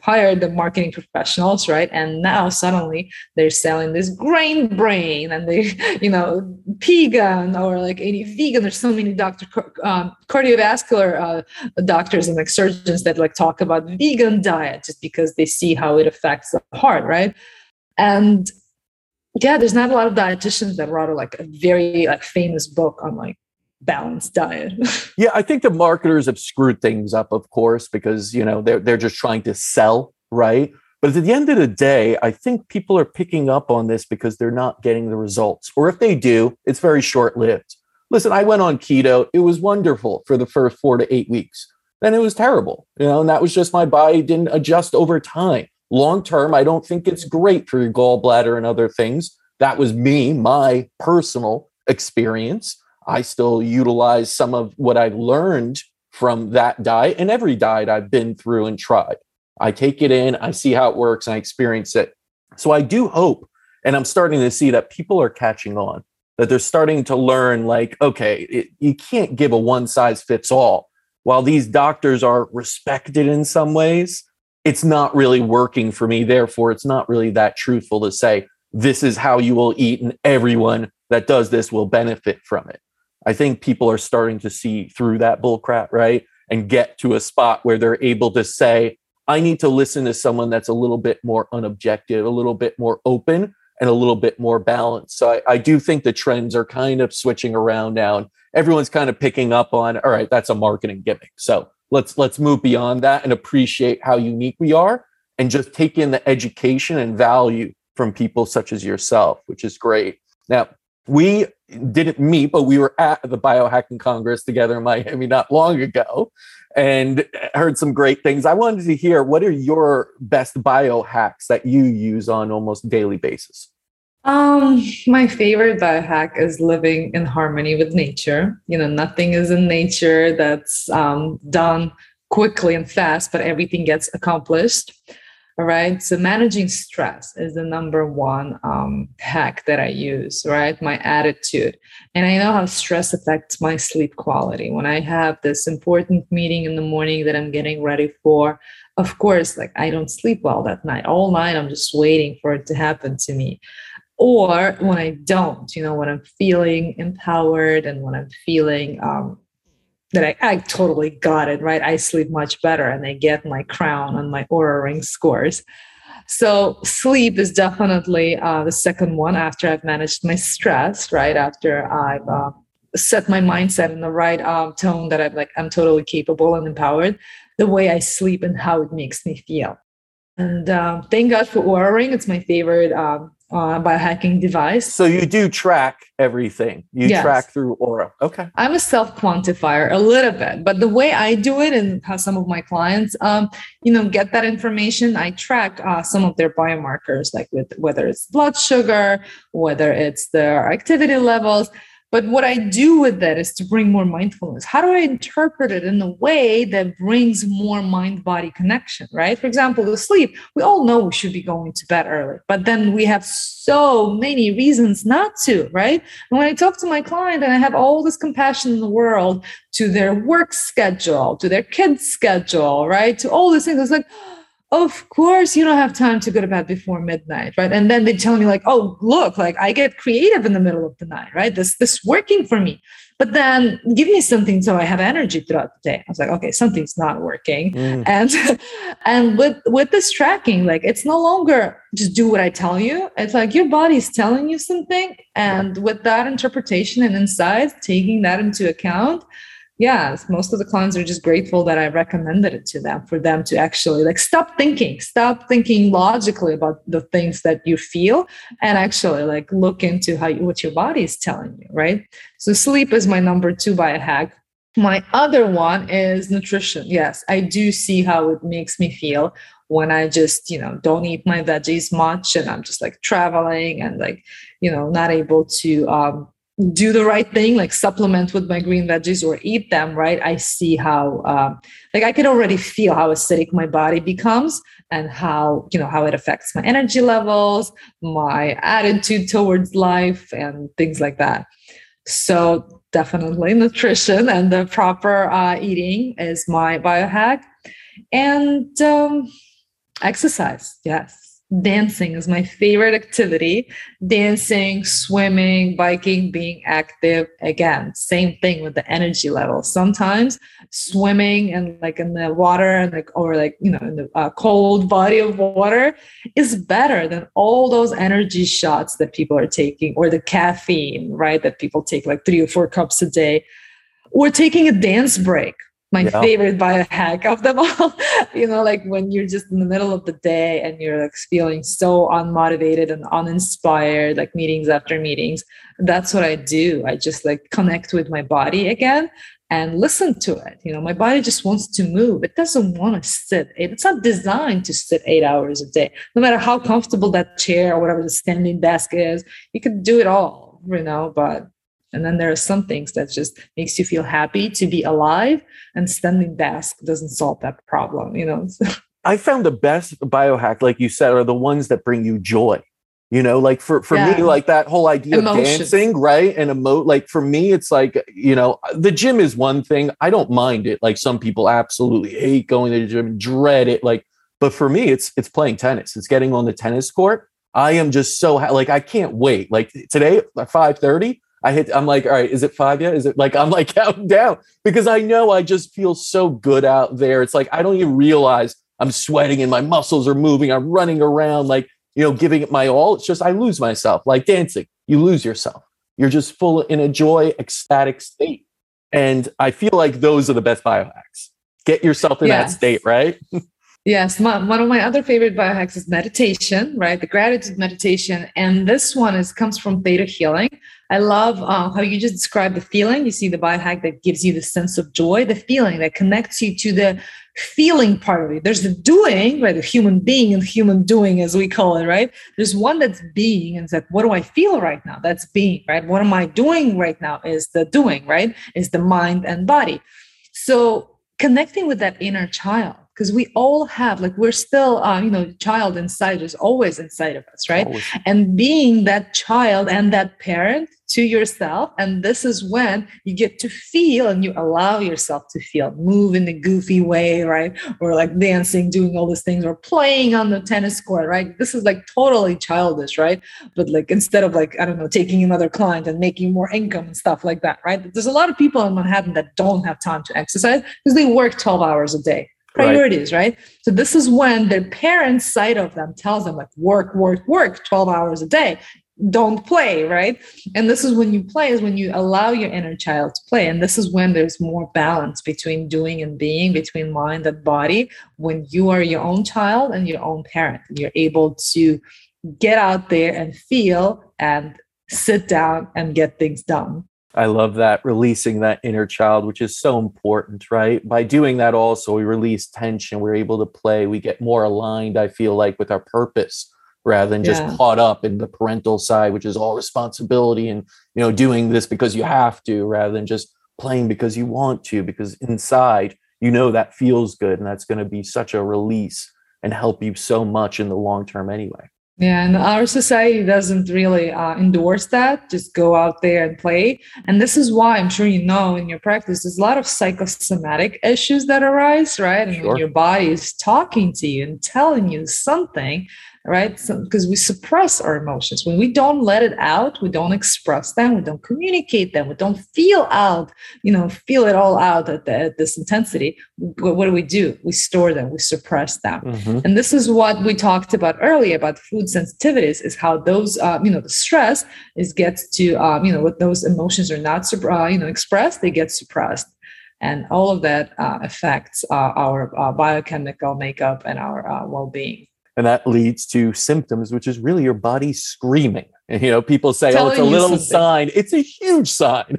hired the marketing professionals, right? And now suddenly they're selling this grain brain and they vegan or like any vegan. There's so many cardiovascular doctors and surgeons that talk about vegan diet just because they see how it affects the heart, right? And yeah, there's not a lot of dietitians that wrote a very famous book on balanced diet. Yeah, I think the marketers have screwed things up, of course, because they're just trying to sell, right? But at the end of the day, I think people are picking up on this because they're not getting the results, or if they do, it's very short-lived. Listen, I went on keto; it was wonderful for the first 4 to 8 weeks, then it was terrible, and that was just my body didn't adjust over time. Long term, I don't think it's great for your gallbladder and other things. That was my personal experience. I still utilize some of what I've learned from that diet and every diet I've been through and tried. I take it in, I see how it works, and I experience it. So I do hope, and I'm starting to see that people are catching on, that they're starting to learn you can't give a one size fits all. While these doctors are respected in some ways, it's not really working for me. Therefore, it's not really that truthful to say, this is how you will eat and everyone that does this will benefit from it. I think people are starting to see through that bullcrap, right? And get to a spot where they're able to say, I need to listen to someone that's a little bit more unobjective, a little bit more open, and a little bit more balanced. So I do think the trends are kind of switching around now. And everyone's kind of picking up on, all right, that's a marketing gimmick. So let's move beyond that and appreciate how unique we are and just take in the education and value from people such as yourself, which is great. Now, we didn't meet, but we were at the Biohacking Congress together in Miami not long ago and heard some great things. I wanted to hear, what are your best biohacks that you use on almost daily basis? My favorite biohack is living in harmony with nature. Nothing is in nature that's done quickly and fast, but everything gets accomplished. All right. So managing stress is the number one hack that I use, right? My attitude. And I know how stress affects my sleep quality. When I have this important meeting in the morning that I'm getting ready for, of course, I don't sleep well that night. All night, I'm just waiting for it to happen to me. Or when I don't, when I'm feeling empowered and when I'm feeling that I totally got it, right? I sleep much better and I get my crown and my Oura Ring scores. So sleep is definitely the second one after I've managed my stress, right? After I've set my mindset in the right tone that I'm totally capable and empowered, the way I sleep and how it makes me feel. And thank God for Oura Ring. It's my favorite biohacking device. So you do track everything. You yes. track through Oura. Okay. I'm a self-quantifier a little bit, but the way I do it and how some of my clients, get that information, I track some of their biomarkers, whether it's blood sugar, whether it's their activity levels. But what I do with that is to bring more mindfulness. How do I interpret it in a way that brings more mind-body connection, right? For example, the sleep, we all know we should be going to bed early, but then we have so many reasons not to, right? And when I talk to my client and I have all this compassion in the world to their work schedule, to their kids' schedule, right? To all these things, it's of course, you don't have time to go to bed before midnight, right? And then they tell me oh, look, I get creative in the middle of the night, right? This working for me. But then give me something so I have energy throughout the day. I was okay, something's not working. And with this tracking, it's no longer just do what I tell you. It's your body's telling you something. And with that interpretation and insights, taking that into account, yes, most of the clients are just grateful that I recommended it to them for them to actually stop thinking logically about the things that you feel and actually look into what your body is telling you, right? So sleep is my number 2 biohack. My other one is nutrition. Yes, I do see how it makes me feel when I just, don't eat my veggies much and I'm just traveling and not able to, do the right thing, supplement with my green veggies or eat them, right? I see how, I can already feel how acidic my body becomes and how, how it affects my energy levels, my attitude towards life and things like that. So definitely nutrition and the proper eating is my biohack. And exercise, yes. Dancing is my favorite activity. Dancing, swimming, biking, being active. Again, same thing with the energy level. Sometimes swimming and like in the water and like, or like, you know, in the cold body of water is better than all those energy shots that people are taking, or the caffeine, right? That people take like 3 or 4 cups a day, or taking a dance break. My favorite biohack of them all, you know, like when you're just in the middle of the day and you're like feeling so unmotivated and uninspired, like meetings after meetings, that's what I do. I just like connect with my body again and listen to it. You know, my body just wants to move. It doesn't want to sit. It's not designed to sit 8 hours a day, no matter how comfortable that chair or whatever the standing desk is. You could do it all, you know, but. And then there are some things that just makes you feel happy to be alive, and standing desk doesn't solve that problem, you know? I found the best biohack, like you said, are the ones that bring you joy, you know, like for me, like that whole idea of dancing, right? And like for me, it's like, you know, the gym is one thing. I don't mind it. Like some people absolutely hate going to the gym and dread it. Like, but for me, it's playing tennis. It's getting on the tennis court. I am just so like, I can't wait. Like today at 5:30, I'm like, all right, is it 5 yet? Is it like, I'm like counting down because I know I just feel so good out there. It's like, I don't even realize I'm sweating and my muscles are moving. I'm running around, like, you know, giving it my all. It's just, I lose myself. Like dancing, you lose yourself. You're just full in a joy, ecstatic state. And I feel like those are the best biohacks. Get yourself in that state, right? Yes. One of my other favorite biohacks is meditation, right? The gratitude meditation. And this one comes from Theta Healing. I love how you just describe the feeling. You see the biohack that gives you the sense of joy, the feeling that connects you to the feeling part of it. There's the doing, right? The human being and human doing, as we call it, right? There's one that's being, and it's like, what do I feel right now? That's being, right? What am I doing right now is the doing, right? Is the mind and body. So connecting with that inner child. Because we all have, like, we're still, you know, child inside is always inside of us, right? Always. And being that child and that parent to yourself. And this is when you get to feel and you allow yourself to feel, move in a goofy way, right? Or like dancing, doing all these things, or playing on the tennis court, right? This is like totally childish, right? But like, instead of like, I don't know, taking another client and making more income and stuff like that, right? There's a lot of people in Manhattan that don't have time to exercise because they work 12 hours a day. Priorities, right? So this is when their parents' side of them tells them like work, 12 hours a day, don't play, right? And this is when you play, is when you allow your inner child to play. And this is when there's more balance between doing and being, between mind and body, when you are your own child and your own parent. And you're able to get out there and feel and sit down and get things done. I love that, releasing that inner child, which is so important, right? By doing that also, we release tension, we're able to play, we get more aligned, I feel like, with our purpose, rather than just caught up in the parental side, which is all responsibility and, you know, doing this because you have to, rather than just playing because you want to, because inside, you know, that feels good. And that's going to be such a release and help you so much in the long term anyway. Yeah, and our society doesn't really endorse that. Just go out there and play. And this is why, I'm sure you know, in your practice, there's a lot of psychosomatic issues that arise, right? And when your body is talking to you and telling you something, right? Because we suppress our emotions. When we don't let it out, we don't express them, we don't communicate them, we don't feel out, you know, feel it all out at this intensity. What do? We store them, we suppress them. Mm-hmm. And this is what we talked about earlier about food sensitivities, is how those, you know, the stress gets to, you know, what those emotions are not, you know, expressed, they get suppressed. And all of that affects our biochemical makeup and our well-being. And that leads to symptoms, which is really your body screaming. And, you know, people say, oh, it's a little sign. It's a huge sign.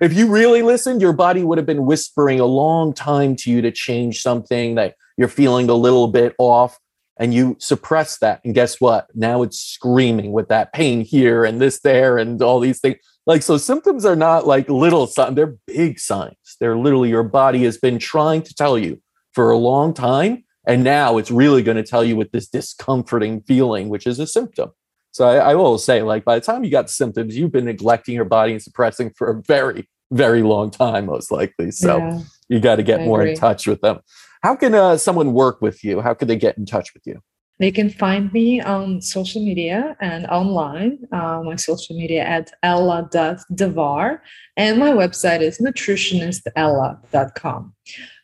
If you really listened, your body would have been whispering a long time to you to change something, that you're feeling a little bit off, and you suppress that. And guess what? Now it's screaming with that pain here and this there and all these things. Like, so symptoms are not like little signs. They're big signs. They're literally your body has been trying to tell you for a long time. And now it's really going to tell you with this discomforting feeling, which is a symptom. So I will say, like, by the time you got symptoms, you've been neglecting your body and suppressing for a very, very long time, most likely. So you got to get more in touch with them. How can someone work with you? How could they get in touch with you? They can find me on social media and online. My social media at ella.davar, and my website is nutritionistella.com.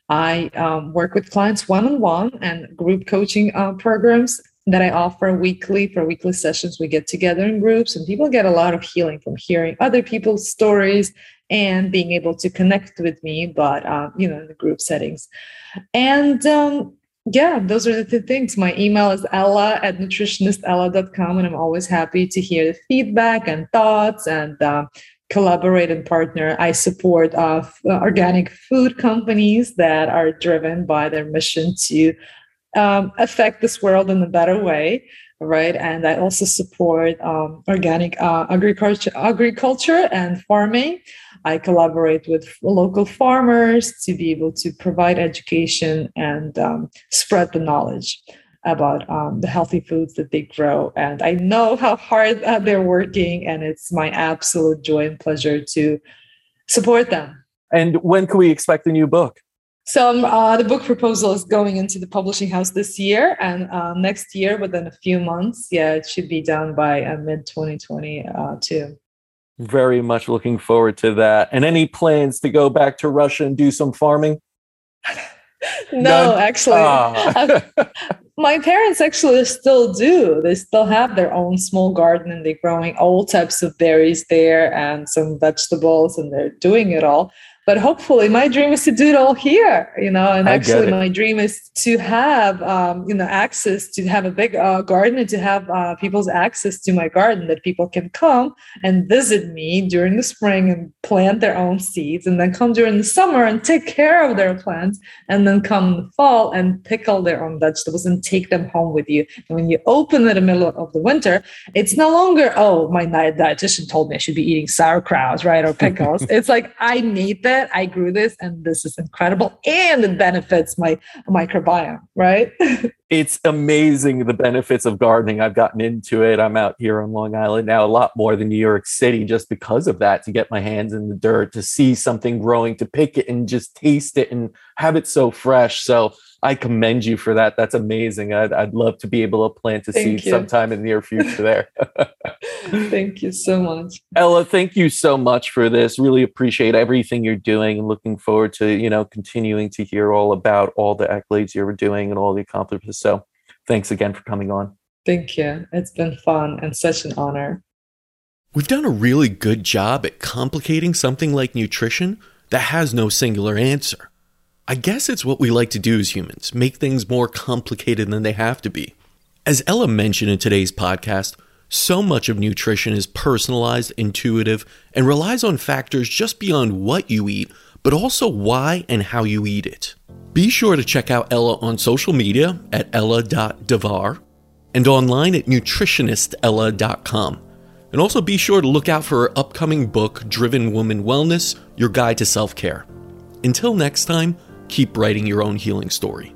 I work with clients one-on-one and group coaching programs that I offer weekly. For weekly sessions, we get together in groups, and people get a lot of healing from hearing other people's stories and being able to connect with me, but, in the group settings. And those are the two things. My email is ella@nutritionistella.com, and I'm always happy to hear the feedback and thoughts and collaborate and partner. I support organic food companies that are driven by their mission to affect this world in a better way, right? And I also support organic agriculture and farming. I collaborate with local farmers to be able to provide education and spread the knowledge about the healthy foods that they grow. And I know how hard they're working, and it's my absolute joy and pleasure to support them. And when can we expect a new book? So the book proposal is going into the publishing house this year, and next year, within a few months, it should be done by mid-2022. Very much looking forward to that. And any plans to go back to Russia and do some farming? No, actually. My parents actually still do. They still have their own small garden, and they're growing all types of berries there and some vegetables, and they're doing it all. But hopefully my dream is to do it all here, and actually my dream is to have, access to have a big garden, and to have people's access to my garden, that people can come and visit me during the spring and plant their own seeds, and then come during the summer and take care of their plants, and then come in the fall and pick all their own vegetables and take them home with you. And when you open in the middle of the winter, it's no longer, my dietitian told me I should be eating sauerkraut, right? Or pickles. It's like, I need that. I grew this, and this is incredible, and it benefits my microbiome, right? It's amazing, the benefits of gardening. I've gotten into it. I'm out here on Long Island now a lot more than New York City, just because of that, to get my hands in the dirt, to see something growing, to pick it and just taste it and have it so fresh. So I commend you for that. That's amazing. I'd love to be able to plant a seed sometime in the near future there. Thank you so much. Ella, thank you so much for this. Really appreciate everything you're doing, and looking forward to, continuing to hear all about all the accolades you're doing and all the accomplishments. So thanks again for coming on. Thank you. It's been fun and such an honor. We've done a really good job at complicating something like nutrition that has no singular answer. I guess it's what we like to do as humans, make things more complicated than they have to be. As Ella mentioned in today's podcast, so much of nutrition is personalized, intuitive, and relies on factors just beyond what you eat, but also why and how you eat it. Be sure to check out Ella on social media at ella.davar and online at nutritionistella.com. And also be sure to look out for her upcoming book, Driven Woman Wellness, Your Guide to Self-Care. Until next time, keep writing your own healing story.